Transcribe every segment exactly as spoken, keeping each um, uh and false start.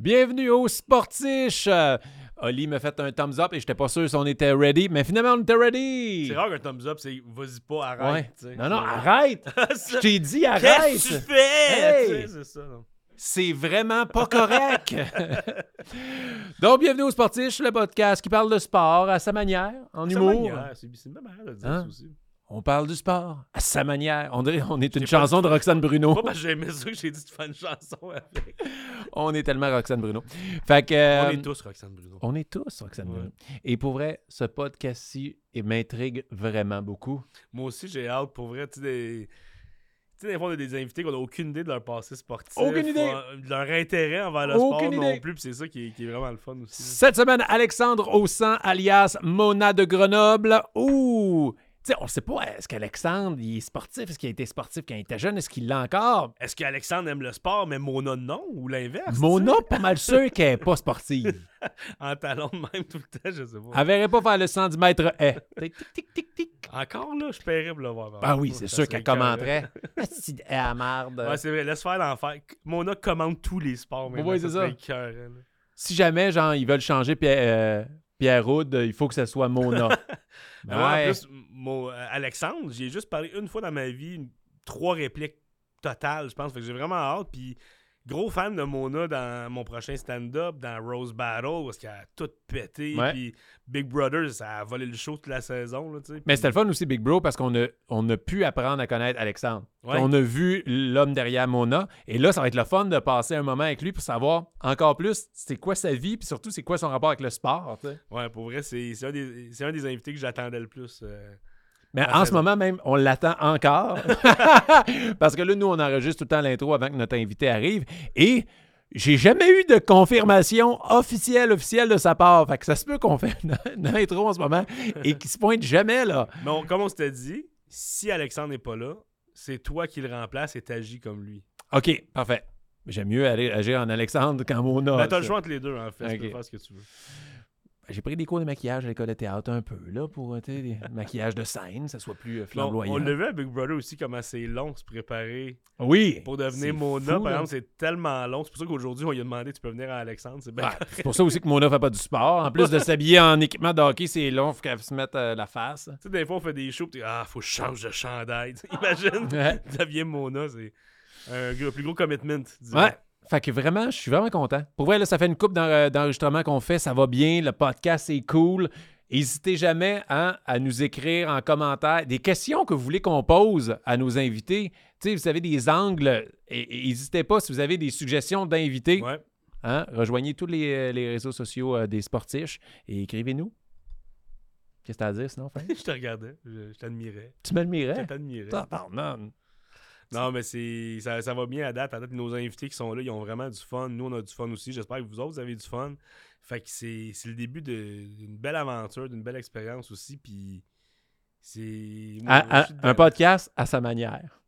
Bienvenue au Sportiche! Oli m'a fait un thumbs up et j'étais pas sûr si on était ready, mais finalement on était ready! C'est rare qu'un thumbs up, c'est vas-y pas, arrête! Ouais. Non, non, ouais. Arrête! Je t'ai dit arrête! Qu'est-ce que tu fais? Hey! C'est ça, non? C'est vraiment pas correct! Donc, bienvenue au Sportiche, le podcast qui parle de sport à sa manière, en à humour. Sa manière, c'est, c'est même mal de dire hein? Ça aussi. On parle du sport, à sa manière. On, on est j'ai une chanson de Roxane Bruneau. Pas parce que j'aimais ça que j'ai dit de faire une chanson avec. On est tellement Roxane Bruneau. Fait que, euh, on est tous Roxane Bruneau. On est tous Roxane ouais. Bruneau. Et pour vrai, ce podcast-ci m'intrigue vraiment beaucoup. Moi aussi, j'ai hâte. Pour vrai, tu sais, des... tu sais, des fois, on a des invités qu'on n'a aucune idée de leur passé sportif. Aucune idée! De leur intérêt envers le aucune sport idée. Non plus. Puis c'est ça qui est, qui est vraiment le fun aussi. Cette semaine, Alexandre Aussant, alias Mona de Grenoble. Ouh! Tu sais, on ne sait pas, est-ce qu'Alexandre, il est sportif? Est-ce qu'il a été sportif quand il était jeune? Est-ce qu'il l'a encore? Est-ce qu'Alexandre aime le sport, mais Mona non? Ou l'inverse? Mona, t'sais? Pas mal sûr qu'elle n'est pas sportive. En talons de même tout le temps, je sais pas. Elle verrait pas faire le cent dix mètres haies. Tic, tic, tic, tic. Encore là, je paierais pour le voir. Ah oui, c'est sûr qu'elle commenterait. C'est à merde. Ouais, c'est vrai, laisse faire l'enfer. Mona commente tous les sports. Oui, c'est ça. Si jamais, genre, ils veulent changer, puis... Euh... Pierre Roud, il faut que ce soit Mona. Ben ouais. En plus, mon, euh, Alexandre, j'ai juste parlé une fois dans ma vie, une, trois répliques totales, je pense. Fait que j'ai vraiment hâte. Puis, gros fan de Mona dans mon prochain stand-up, dans Rose Battle, parce qu'elle a tout pété. Ouais. Puis, Big Brother, ça a volé le show toute la saison. Là, mais puis... c'était le fun aussi, Big Bro, parce qu'on a, on a pu apprendre à connaître Alexandre. Ouais. On a vu l'homme derrière Mona. Et là, ça va être le fun de passer un moment avec lui pour savoir encore plus c'est quoi sa vie, puis surtout c'est quoi son rapport avec le sport. T'sais. Ouais, pour vrai, c'est, c'est, un des, c'est un des invités que j'attendais le plus. Euh... Mais en ah, ce moment même, on l'attend encore. Parce que là, nous, on enregistre tout le temps l'intro avant que notre invité arrive. Et j'ai jamais eu de confirmation officielle, officielle de sa part. Fait que ça se peut qu'on fait une, une intro en ce moment et qu'il se pointe jamais, là. Mais on, comme on s'était dit, si Alexandre n'est pas là, c'est toi qui le remplaces et t'agis comme lui. OK, parfait. J'aime mieux aller agir en Alexandre qu'en Mona. Ben, t'as le choix entre les deux, en fait. Okay. Tu peux faire ce que tu veux. J'ai pris des cours de maquillage à l'école de théâtre un peu, là, pour des maquillages de scène, ça soit plus flamboyant. On, on le vu à Big Brother aussi, comment c'est long se préparer. Oui! Pour devenir Mona, fou, par exemple, c'est tellement long. C'est pour ça qu'aujourd'hui, on lui a demandé, tu peux venir à Alexandre, c'est bien. Ah, c'est pour ça aussi que Mona fait pas du sport. En plus de s'habiller en équipement de hockey, c'est long, faut qu'elle se mette euh, la face. Tu sais, des fois, on fait des shows, pis ah, faut que je change de chandail. Imagine, ouais. Devenir Mona, c'est un gros, plus gros commitment. Disons. Ouais. Fait que vraiment, je suis vraiment content. Pour vrai, là, ça fait une couple d'en- d'enregistrements qu'on fait. Ça va bien. Le podcast est cool. N'hésitez jamais hein, à nous écrire en commentaire des questions que vous voulez qu'on pose à nos invités. Tu sais, vous savez, des angles. N'hésitez pas si vous avez des suggestions d'invités. Ouais. Hein, rejoignez tous les, les réseaux sociaux euh, des Sportiches et écrivez-nous. Qu'est-ce que t'as à dire sinon, Frank? Je te regardais. Je, je t'admirais. Tu m'admirais? Je t'admirais. T'admirais. Non. Non, mais c'est ça, ça va bien à date. À date, nos invités qui sont là, ils ont vraiment du fun. Nous, on a du fun aussi. J'espère que vous autres, vous avez du fun. Fait que c'est, c'est le début de, d'une belle aventure, d'une belle expérience aussi. Puis c'est... Moi, à, à, un podcast à sa manière.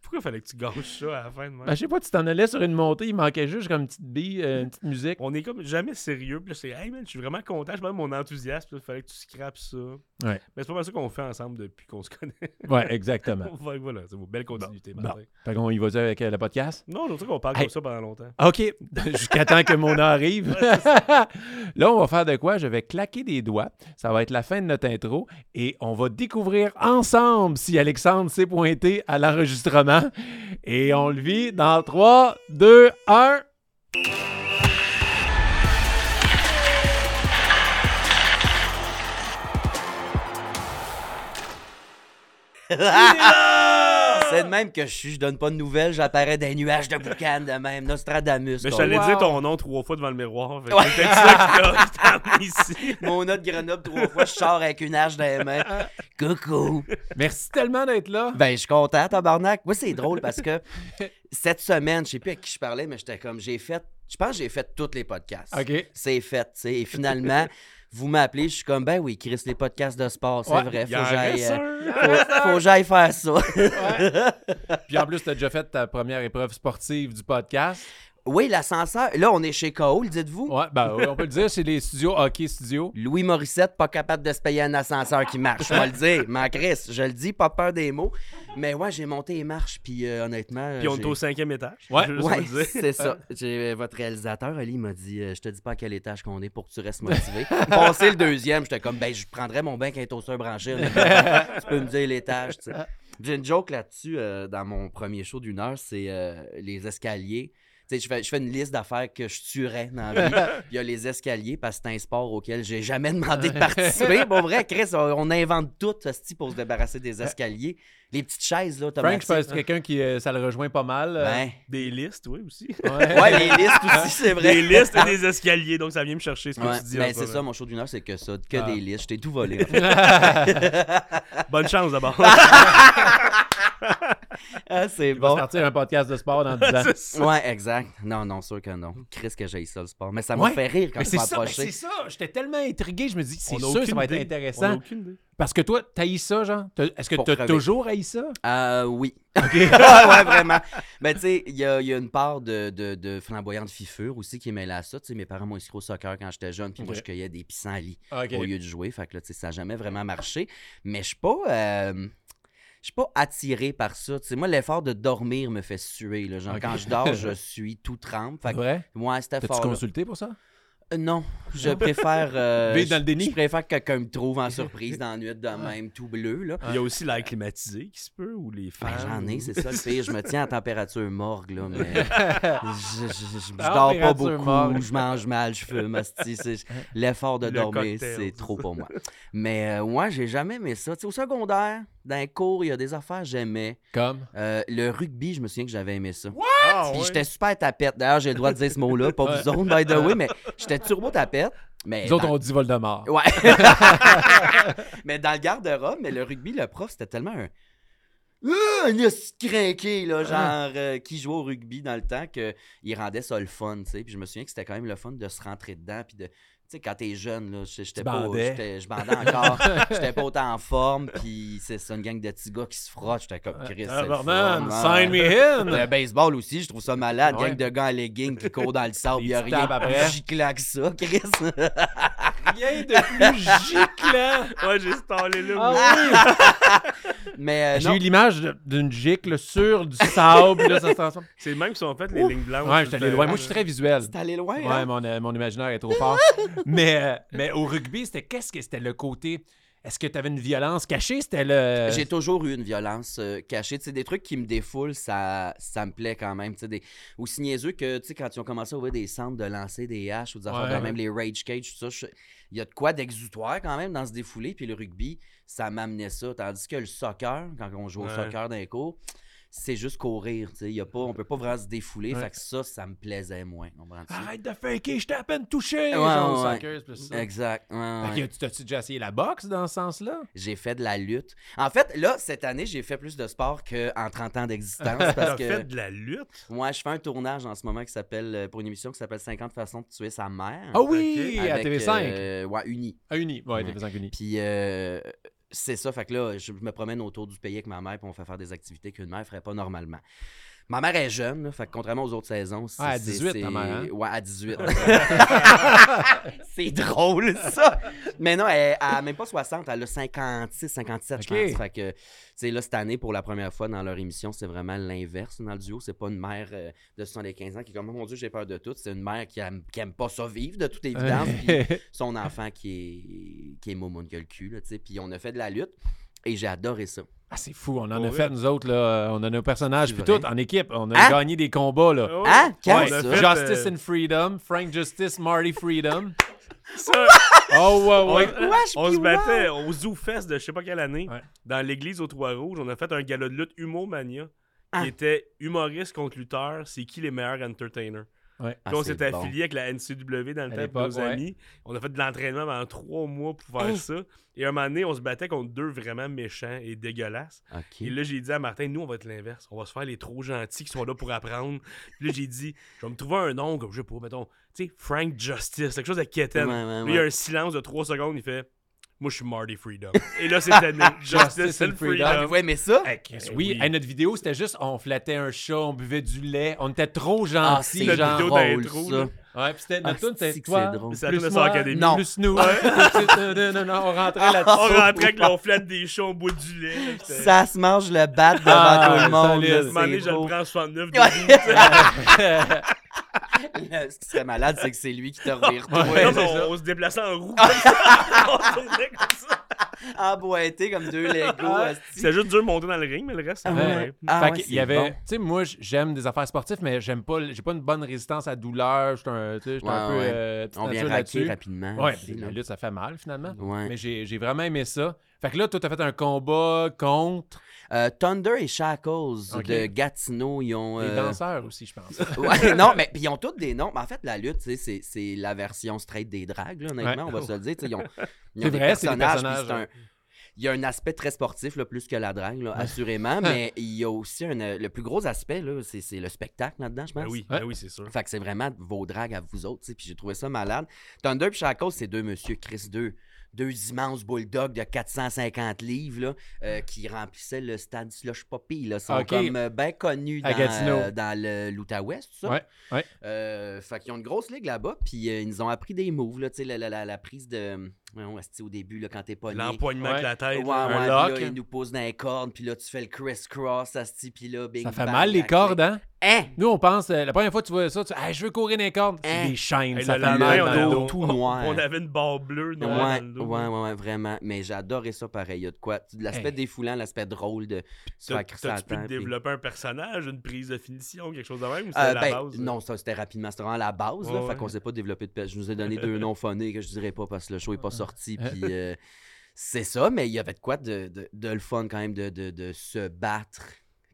Pourquoi fallait que tu gâches ça à la fin de même? Ben, je sais pas, tu t'en allais sur une montée, il manquait juste comme une petite bille, euh, une petite musique. On est comme jamais sérieux. Puis là, c'est « Hey man, je suis vraiment content, je même mon enthousiasme. » Puis là, il fallait que tu scrapes ça. Ouais. Mais c'est pas mal ça qu'on fait ensemble depuis qu'on se connaît. Ouais, exactement. Enfin, voilà, c'est une belle continuité. Bon. Bon. Fait qu'on y va dire avec euh, le podcast? Non, je sais qu'on parle hey. Comme ça pendant longtemps. OK, jusqu'à temps que mon arrive. Là, on va faire de quoi? Je vais claquer des doigts. Ça va être la fin de notre intro. Et on va découvrir ensemble si Alexandre s'est pointé à l'enregistrement. Et on le vit dans trois, deux, un. C'est de même que je suis, je donne pas de nouvelles, j'apparais des nuages de boucan de même, Nostradamus. Mais je t'allais wow. dire ton nom trois fois devant le miroir. Fait que ouais. C'est peut-être ça que t'as mis ici. Mon nom de Grenoble trois fois, je sors avec une hache dans les mains. Coucou. Merci tellement d'être là. Ben, je suis content, tabarnak. Moi, c'est drôle parce que cette semaine, je sais plus à qui je parlais, mais j'étais comme, j'ai fait, je pense que j'ai fait tous les podcasts. OK. C'est fait, tu sais. Et finalement... Vous m'appelez, je suis comme, ben oui, Chris, les podcasts de sport, c'est ouais, vrai, faut que j'aille, euh, faut, faut j'aille faire ça. Ouais. Puis en plus, t'as déjà fait ta première épreuve sportive du podcast. Oui, l'ascenseur. Là, on est chez Cole, dites-vous. Ouais, ben, oui, on peut le dire, c'est les studios Hockey Studio. Louis Morissette, pas capable de se payer un ascenseur qui marche. Je vais le dire. Mais Chris, je le dis, pas peur des mots. Mais ouais, j'ai monté les marches, puis euh, honnêtement. Puis on est au cinquième étage. Ouais, ouais dire. C'est ça. J'ai, votre réalisateur, Ali, m'a dit euh, je te dis pas à quel étage qu'on est pour que tu restes motivé. Passé le deuxième, j'étais comme ben, je prendrais mon bain qu'un toaster branché. Tu peux me dire l'étage, tu sais. J'ai une joke là-dessus euh, dans mon premier show d'une heure, c'est euh, les escaliers. Tu sais, je fais, je fais une liste d'affaires que je tuerais dans la vie. Il y a les escaliers, parce que c'est un sport auquel j'ai jamais demandé de participer. Bon, vrai, Chris, on, on invente tout ce pour se débarrasser des escaliers. Les petites chaises, là, Thomas. Frank, je pense que quelqu'un qui, euh, ça le rejoint pas mal. Euh... Ben... Des listes, oui, aussi. Ouais. ouais, les listes aussi, c'est vrai. Des listes et des escaliers, donc ça vient me chercher ce que ouais. tu dis. Ben, c'est ça, vrai. Mon show d'une heure, c'est que ça, que ah. des listes. Je t'ai tout volé. En fait. Bonne chance, d'abord. Ah, c'est bon. On va partir un podcast de sport dans dix ans. C'est ouais, exact. Non, non, sûr que non. Chris, que j'aille ça, le sport. Mais ça m'a ouais. fait rire quand mais je m'ai approché. Mais c'est ça. J'étais tellement intrigué. Je me dis, c'est sûr que ça va être intéressant. On a aucune idée. Parce que toi, t'as haï ça, genre? T'as... Est-ce que t'as toujours haï ça? Euh, oui. OK. ouais, vraiment. Mais tu sais, il y a, y a une part de, de, de flamboyante fifure aussi qui est mêlée à ça. Tu sais, mes parents m'ont inscrit au soccer quand j'étais jeune, puis okay. moi, je cueillais des pissenlits okay. au lieu de jouer. Fait que là, tu sais, ça n'a jamais vraiment marché. Mais je suis pas... Euh... Je suis pas attiré par ça. Tu sais, moi, l'effort de dormir me fait suer. Là. Genre, okay. Quand je dors, je suis tout trempe. Fait que, ouais. Moi, c'était fort. T'as-tu consulté pour ça? Euh, non. Je préfère. Euh, Vivre dans le déni? Je préfère que quelqu'un me trouve en surprise dans la nuit de même, tout bleu. Là. Il y a aussi l'air climatisé qui se peut, ou les fans. Ben, j'en ai, c'est ça le pire. Je me tiens à température morgue, là, mais. je, je, je, je, je dors pas beaucoup, morgue. Je mange mal, je fume. C'est, c'est, l'effort de le dormir, cocktail, c'est trop pour moi. Mais moi, euh, ouais, j'ai jamais aimé ça. Tu sais, au secondaire. Dans les cours, il y a des affaires que j'aimais. Comme? Euh, le rugby, je me souviens que j'avais aimé ça. What? Oh, puis oui. J'étais super tapette. D'ailleurs, j'ai le droit de dire ce mot-là, pas vous autres, by the way, mais j'étais turbo tapette. Mais nous autres, dans... on dit Voldemort. Ouais. mais dans le garde-robe, mais le rugby, le prof, c'était tellement un... Uh, il a crinqué, là, genre, euh, qui jouait au rugby dans le temps, qu'il rendait ça le fun, tu sais. Puis je me souviens que c'était quand même le fun de se rentrer dedans, puis de... Tu sais, quand t'es jeune, là, j'étais pas, j'étais, je bandais encore, j'étais pas autant en forme, puis c'est ça, une gang de petits gars qui se frottent, j'étais comme Chris. Ah, man, sign me in! Le baseball aussi, je trouve ça malade, ouais. Gang de gars en legging qui courent dans le sable, il y a rien de plus giclant que ça, Chris. Rien de plus giclant! Ouais, j'ai stallé là. Ah, oui. Mais euh, j'ai non. eu l'image d'une gicle sur du sable, là, ça se transforme. C'est le même qui sont faites, les Ouh. lignes blanches. Ouais, j'étais allé loin. Moi, je suis très visuel. T'es allé loin, ouais, hein? mon, euh, mon imaginaire est trop fort. mais, euh, mais au rugby, c'était qu'est-ce que c'était le côté... Est-ce que tu avais une violence cachée? C'était le... J'ai toujours eu une violence euh, cachée. T'sais, des trucs qui me défoulent, ça, ça me plaît quand même. Des... Aussi niaiseux que quand ils ont commencé à ouvrir des centres de lancer des haches ou des affaires, ouais, ouais. même les rage cage, tout ça. Je... Il y a de quoi d'exutoire quand même dans se défouler. Puis le rugby, ça m'amenait ça. Tandis que le soccer, quand on joue au ouais. soccer dans les cours, c'est juste courir. Y a pas, on peut pas vraiment se défouler. Ouais. Fait que ça, ça me plaisait moins. Arrête de faker, je t'ai à peine touché! Ouais, ouais, ouais. Ça. Exact. Ouais, fait ouais. Que, t'as-tu déjà essayé la boxe dans ce sens-là? J'ai fait de la lutte. En fait, là, cette année, j'ai fait plus de sport qu'en trente ans d'existence. Parce t'as que... fait de la lutte? Moi, ouais, je fais un tournage en ce moment qui s'appelle pour une émission qui s'appelle cinquante façons de tuer sa mère. Ah oui! Okay. Avec, à T V cinq? Euh, ouais, Uni. À Uni, ouais, ouais. T V cinq Uni. Puis... Euh... C'est ça, fait que là, je me promène autour du pays avec ma mère, puis on fait faire des activités qu'une mère ferait pas normalement. Ma mère est jeune, là, fait que contrairement aux autres saisons... C'est, ah, à dix-huit, c'est, c'est... ta mère, hein? Ouais, à dix-huit. c'est drôle, ça! Mais non, elle n'a même pas soixante, elle a cinquante-six, cinquante-sept, okay. Je pense. Fait que, tu sais, là, cette année, pour la première fois dans leur émission, c'est vraiment l'inverse dans le duo. C'est pas une mère euh, de soixante-quinze ans qui est comme « Mon Dieu, j'ai peur de tout ». C'est une mère qui aime, qui aime pas ça vivre, de toute évidence. Puis son enfant qui est, qui est moumoune que le cul, là, tu sais. Puis on a fait de la lutte et j'ai adoré ça. Ah, c'est fou, on en oh, a fait, oui. nous autres, là. On a nos personnages, puis tout, en équipe. On a hein? gagné des combats, là. Oh. Hein? Ouais, ça? Fait, Justice euh... and Freedom, Frank Justice, Marty Freedom. ça... Oh, ouais, ouais. On, ouais, on se battait wow. au Zoo Fest de je sais pas quelle année, ouais. dans l'église aux Trois-Rouges. On a fait un gala de lutte Humomania, ah. qui était humoriste contre lutteur, c'est qui les meilleurs entertainers? Ouais. Ah, on s'était bon. affilié avec la N C W dans le temps avec nos ouais. amis. On a fait de l'entraînement pendant trois mois pour faire hey. ça. Et à un moment donné, on se battait contre deux vraiment méchants et dégueulasses. Okay. Et là, j'ai dit à Martin, nous, on va être l'inverse. On va se faire les trop gentils qui sont là pour apprendre. Puis là, j'ai dit, je vais me trouver un nom comme je sais pas, mettons, tu sais, Frank Justice, quelque chose de quétaine. Ouais, ouais, ouais. Là, il y a un silence de trois secondes, il fait moi je suis Marty Freedom. Et là, cette année, Justice and Freedom. Ouais, mais ça? Hey, Chris, oui, oui. Hey, notre vidéo, c'était juste on flattait un chat, on buvait du lait, on était trop gentils. Ah, genre vidéo d'intro. Ça. Ouais, puis c'était notre ah, tune, c'était toi, c'est plus moi, académie. Non. Plus nous. Ouais. non, non, non, on rentrait là-dessus. On rentrait avec on flatte des chats, on boit du lait. Ça se mange le bat devant ah, tout le monde. À ce moment-là, je le prends soixante-neuf de là, ce qui serait malade, c'est que c'est lui qui t'a reviré. Ouais, non, mais on, on se déplaçait en roue comme ça. On tournait comme ça. Emboîté comme deux Legos. C'est juste dur de monter dans le ring, mais le reste, c'est vrai. Il y avait. Tu sais, moi, j'aime des affaires sportives, mais j'aime pas. J'ai pas une bonne résistance à la douleur. J'étais un, ouais, un peu. Ouais. Euh, on vient raquer rapidement. Ouais, la lutte, ça fait mal finalement. Ouais. Mais j'ai, j'ai vraiment aimé ça. Fait que là, toi, t'as fait un combat contre. Euh, Thunder et Shackles okay. de Gatineau, ils ont... Euh... Les danseurs aussi, je pense. ouais, non, mais ils ont tous des noms. Mais en fait, la lutte, c'est, c'est la version straight des drags, là, honnêtement, ouais. on va se le dire. Ils ont, ils ont des vrai, personnages, des personnages. Un... Il y a un aspect très sportif, là, plus que la drague, là, assurément, mais il y a aussi un... Le plus gros aspect, là, c'est, c'est le spectacle là-dedans, je pense. Ben oui, ben oui, c'est sûr. Fait que c'est vraiment vos drags à vous autres, puis j'ai trouvé ça malade. Thunder et Shackles, c'est deux monsieur, Chris deux. Deux immenses bulldogs de quatre cent cinquante livres là, euh, qui remplissaient le stade Slush Poppy. Ils sont okay. comme euh, bien connus dans, euh, dans le, l'Outaouais, tout ça. Ouais, ouais. Euh, fait qu'ils ont une grosse ligue là-bas, puis euh, ils nous ont appris des moves. Là, la, la, la, la prise de... Ouais, au début, là, quand t'es pogné. L'empoignement ouais. avec la tête. Ouais, ouais, un lock. Là, ils nous posent dans les cordes, puis là, tu fais le criss-cross, astie, puis là, bing, ça fait bang, mal, les cordes, hein? Hein? Nous, on pense, euh, la première fois que tu vois ça, tu dis, hey, je veux courir dans les cordes. Hein? C'est des chaînes, hey, ça là, fait là, mal dans le dos. Tout noir. On avait une barre bleue dans ouais, le dos. Ouais, ouais, ouais, vraiment. Mais j'adorais ça pareil. Il y a de quoi. L'aspect hey. défoulant, l'aspect drôle de se faire crisser à terre. Tu peux développer un personnage, une prise de finition, quelque chose de même, ou c'était la base? Non, c'était rapidement. C'était vraiment la base, là. Fait qu'on s'est pas développé de. Je nous ai donné deux noms phonés que je dirais pas parce que le show est pas sorti. Sorti, puis euh, c'est ça, mais il y avait de quoi de, de, de le fun quand même de, de, de se battre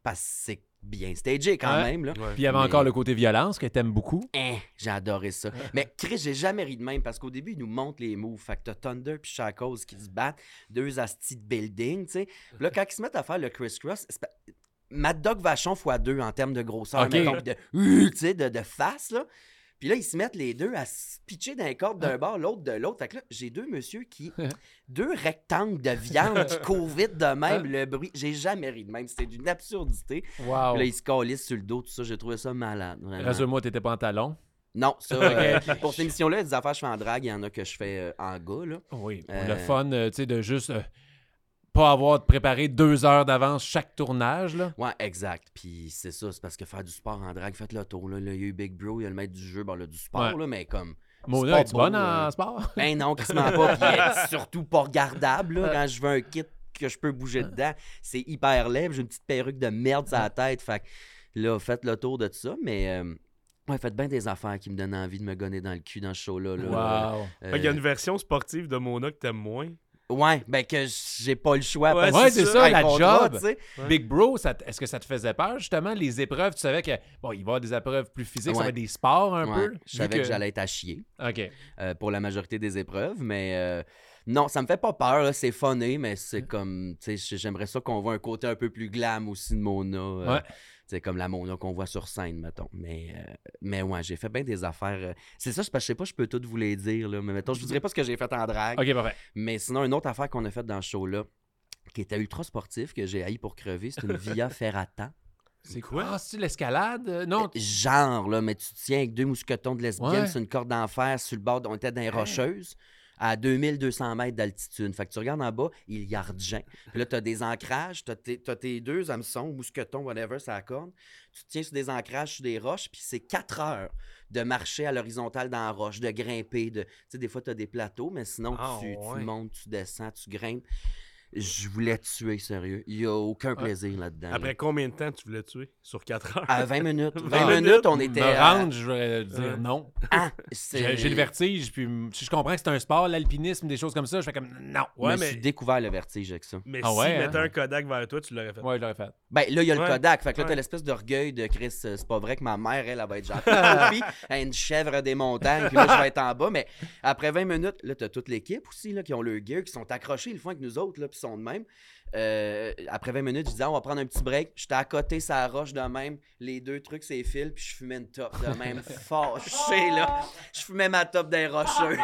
parce que c'est bien stagé quand ouais. même. Là. Ouais. Puis il y avait mais... encore le côté violence que t'aimes beaucoup. Hein, j'ai adoré ça. Ouais. Mais Chris, j'ai jamais ri de même parce qu'au début, ils nous montrent les moves. Fait que t'as Thunder puis Shackles qui se battent, deux astis de building, tu sais. Là, quand ils se mettent à faire le criss-cross, c'est pas... Mad Dog Vachon x deux en termes de grosseur, okay. mettons, de, euh, tu sais, de, de face, là. Puis là, ils se mettent les deux à se pitcher d'un corde d'un bord, l'autre de l'autre. Fait que là, j'ai deux messieurs qui... deux rectangles de viande qui courent vite de même. Le bruit... J'ai jamais ri de même. C'était d'une absurdité. Wow. Puis là, ils se calissent sur le dos, tout ça. J'ai trouvé ça malade. Rassure-moi, t'étais pas en talons? Non, ça, euh, pour cette émission-là, les affaires que je fais en drague, il y en a que je fais euh, en gars, là. Oui, euh... le fun, euh, tu sais, de juste... Euh... pas avoir préparé deux heures d'avance chaque tournage, là. Ouais, exact. Puis c'est ça, c'est parce que faire du sport en drague, faites le tour, là. là. Il y a eu Big Bro, il y a le maître du jeu, bon, là, du sport, ouais. là, mais comme... Mona, es-tu bonne en sport? Ben non, qui se ment pas, puis elle est surtout pas regardable, là, quand je veux un kit que je peux bouger dedans. C'est hyper lève, j'ai une petite perruque de merde sur la tête, fait que là, faites le tour de tout ça, mais... Euh... Ouais, faites bien des affaires qui me donnent envie de me gonner dans le cul dans ce show-là, là. Wow! Euh... Fait qu'il y a une version sportive de Mona que t'aimes moins. Ouais, ben que j'ai pas le choix. Ouais, parce ouais c'est ça, ça la job. Ouais. Big Bro, ça, est-ce que ça te faisait peur, justement, les épreuves? Tu savais que, bon, il va y avoir des épreuves plus physiques, ouais. ça va être des sports un ouais. peu. Je savais que... que j'allais être à chier okay. euh, pour la majorité des épreuves, mais euh, non, ça me fait pas peur, là, c'est funné, mais c'est comme, tu sais, j'aimerais ça qu'on voit un côté un peu plus glam aussi de Mona. Euh, ouais. C'est comme la Mona qu'on voit sur scène, mettons. Mais, euh, mais ouais, j'ai fait bien des affaires. Euh... C'est ça, je ne sais pas, je peux tout vous les dire, là. Mais mettons, je ne vous dirai pas ce que j'ai fait en drague. OK, parfait. Mais sinon, une autre affaire qu'on a faite dans ce show-là, qui était ultra sportif, que j'ai haï pour crever, c'est une via ferrata. C'est quoi? Ah, c'est-tu l'escalade? Euh, non. Genre, là, mais tu te tiens avec deux mousquetons de lesbienne, ouais. sur une corde en fer, sur le bord, on était dans les rocheuses. À deux mille deux cents mètres d'altitude. Fait que tu regardes en bas, il y a Jean. Puis là, t'as des ancrages, t'as tes, t'as tes deux hameçons, mousquetons, whatever, ça accorde. Tu te tiens sur des ancrages, sur des roches, puis c'est quatre heures de marcher à l'horizontale dans la roche, de grimper. De... Tu sais, des fois, t'as des plateaux, mais sinon, oh, tu, ouais. tu montes, tu descends, tu grimpes. Je voulais tuer, sérieux. Il n'y a aucun plaisir ah. là-dedans. Après là. Combien de temps tu voulais tuer? Sur quatre heures? À vingt minutes. vingt minutes, on était... Me rendre, à... je voudrais dire non. Ah, j'ai, j'ai le vertige, puis si je comprends que c'est un sport, l'alpinisme, des choses comme ça, je fais comme non. Ouais, mais, mais... j'ai découvert le vertige avec ça. Mais ah, si ouais, mettais hein? un Kodak vers toi, tu l'aurais fait. Ouais, je l'aurais fait. Ben là, il y a le ouais. Kodak. Fait que là, t'as l'espèce d'orgueil de Chris. C'est pas vrai que ma mère, elle, elle va être genre puis une chèvre des montagnes, puis moi, je vais être en bas. Mais après vingt minutes, là, t'as toute l'équipe aussi, là, qui ont le gear, qui sont accrochés, ils le font avec nous autres, là, sont de même. Euh, après vingt minutes, je disais, on va prendre un petit break. J'étais à côté, ça roche de même. Les deux trucs, c'est fil, puis je fumais une top de même. Fâché, là. Je fumais ma top d'un rocheux.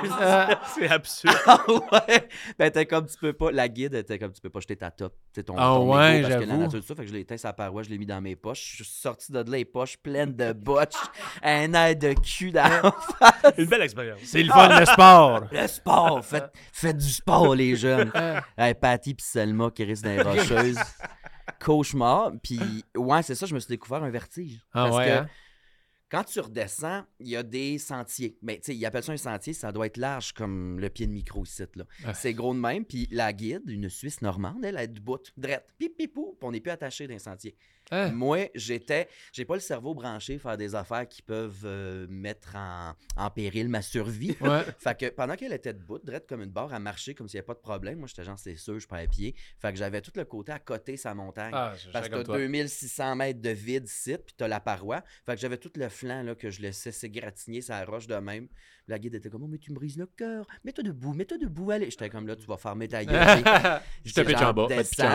C'est absurde. Ah ouais. Ben, t'es comme tu peux pas. La guide était comme tu peux pas jeter ta top. T'es ton, ah ton ouais, égo, parce que la nature de ça, fait que je l'ai éteint sa paroi, je l'ai mis dans mes poches. Je suis sorti de là, les poches pleines de botches. Un air de cul dans la face. Une belle expérience. C'est le fun, ah, le sport. Le sport. Faites, faites du sport, les jeunes. Hey, Patty pis Selma qui risquent d'être rocheuses. Cauchemar. Puis, ouais, c'est ça, je me suis découvert un vertige. Ah, parce ouais, que hein? Quand tu redescends, il y a des sentiers. Mais tu sais, ils appellent ça un sentier, ça doit être large comme le pied de micro ici, là. Ah. C'est gros de même. Puis la guide, une Suisse normande, elle, elle est du bout, drette. Pip, pip, pou, puis on n'est plus attaché d'un sentier. Ah. Moi, j'étais... J'ai pas le cerveau branché faire des affaires qui peuvent euh, mettre en, en péril ma survie. Ouais. Fait que pendant qu'elle était debout, drette comme une barre, à marcher comme s'il n'y avait pas de problème, moi, j'étais genre, c'est sûr, je prends à pied. Fait que j'avais tout le côté à côté sa montagne. Ah, parce que t'as deux mille six cents mètres de vide site, puis t'as la paroi. Fait que j'avais tout le flanc là, que je laissais s'égratigner sa roche de même. La guide était comme, oh, mais tu me brises le cœur. Mets-toi debout, mets-toi debout, allez. J'étais comme, là, tu vas fermer ta gueule. Je te pitch en bas.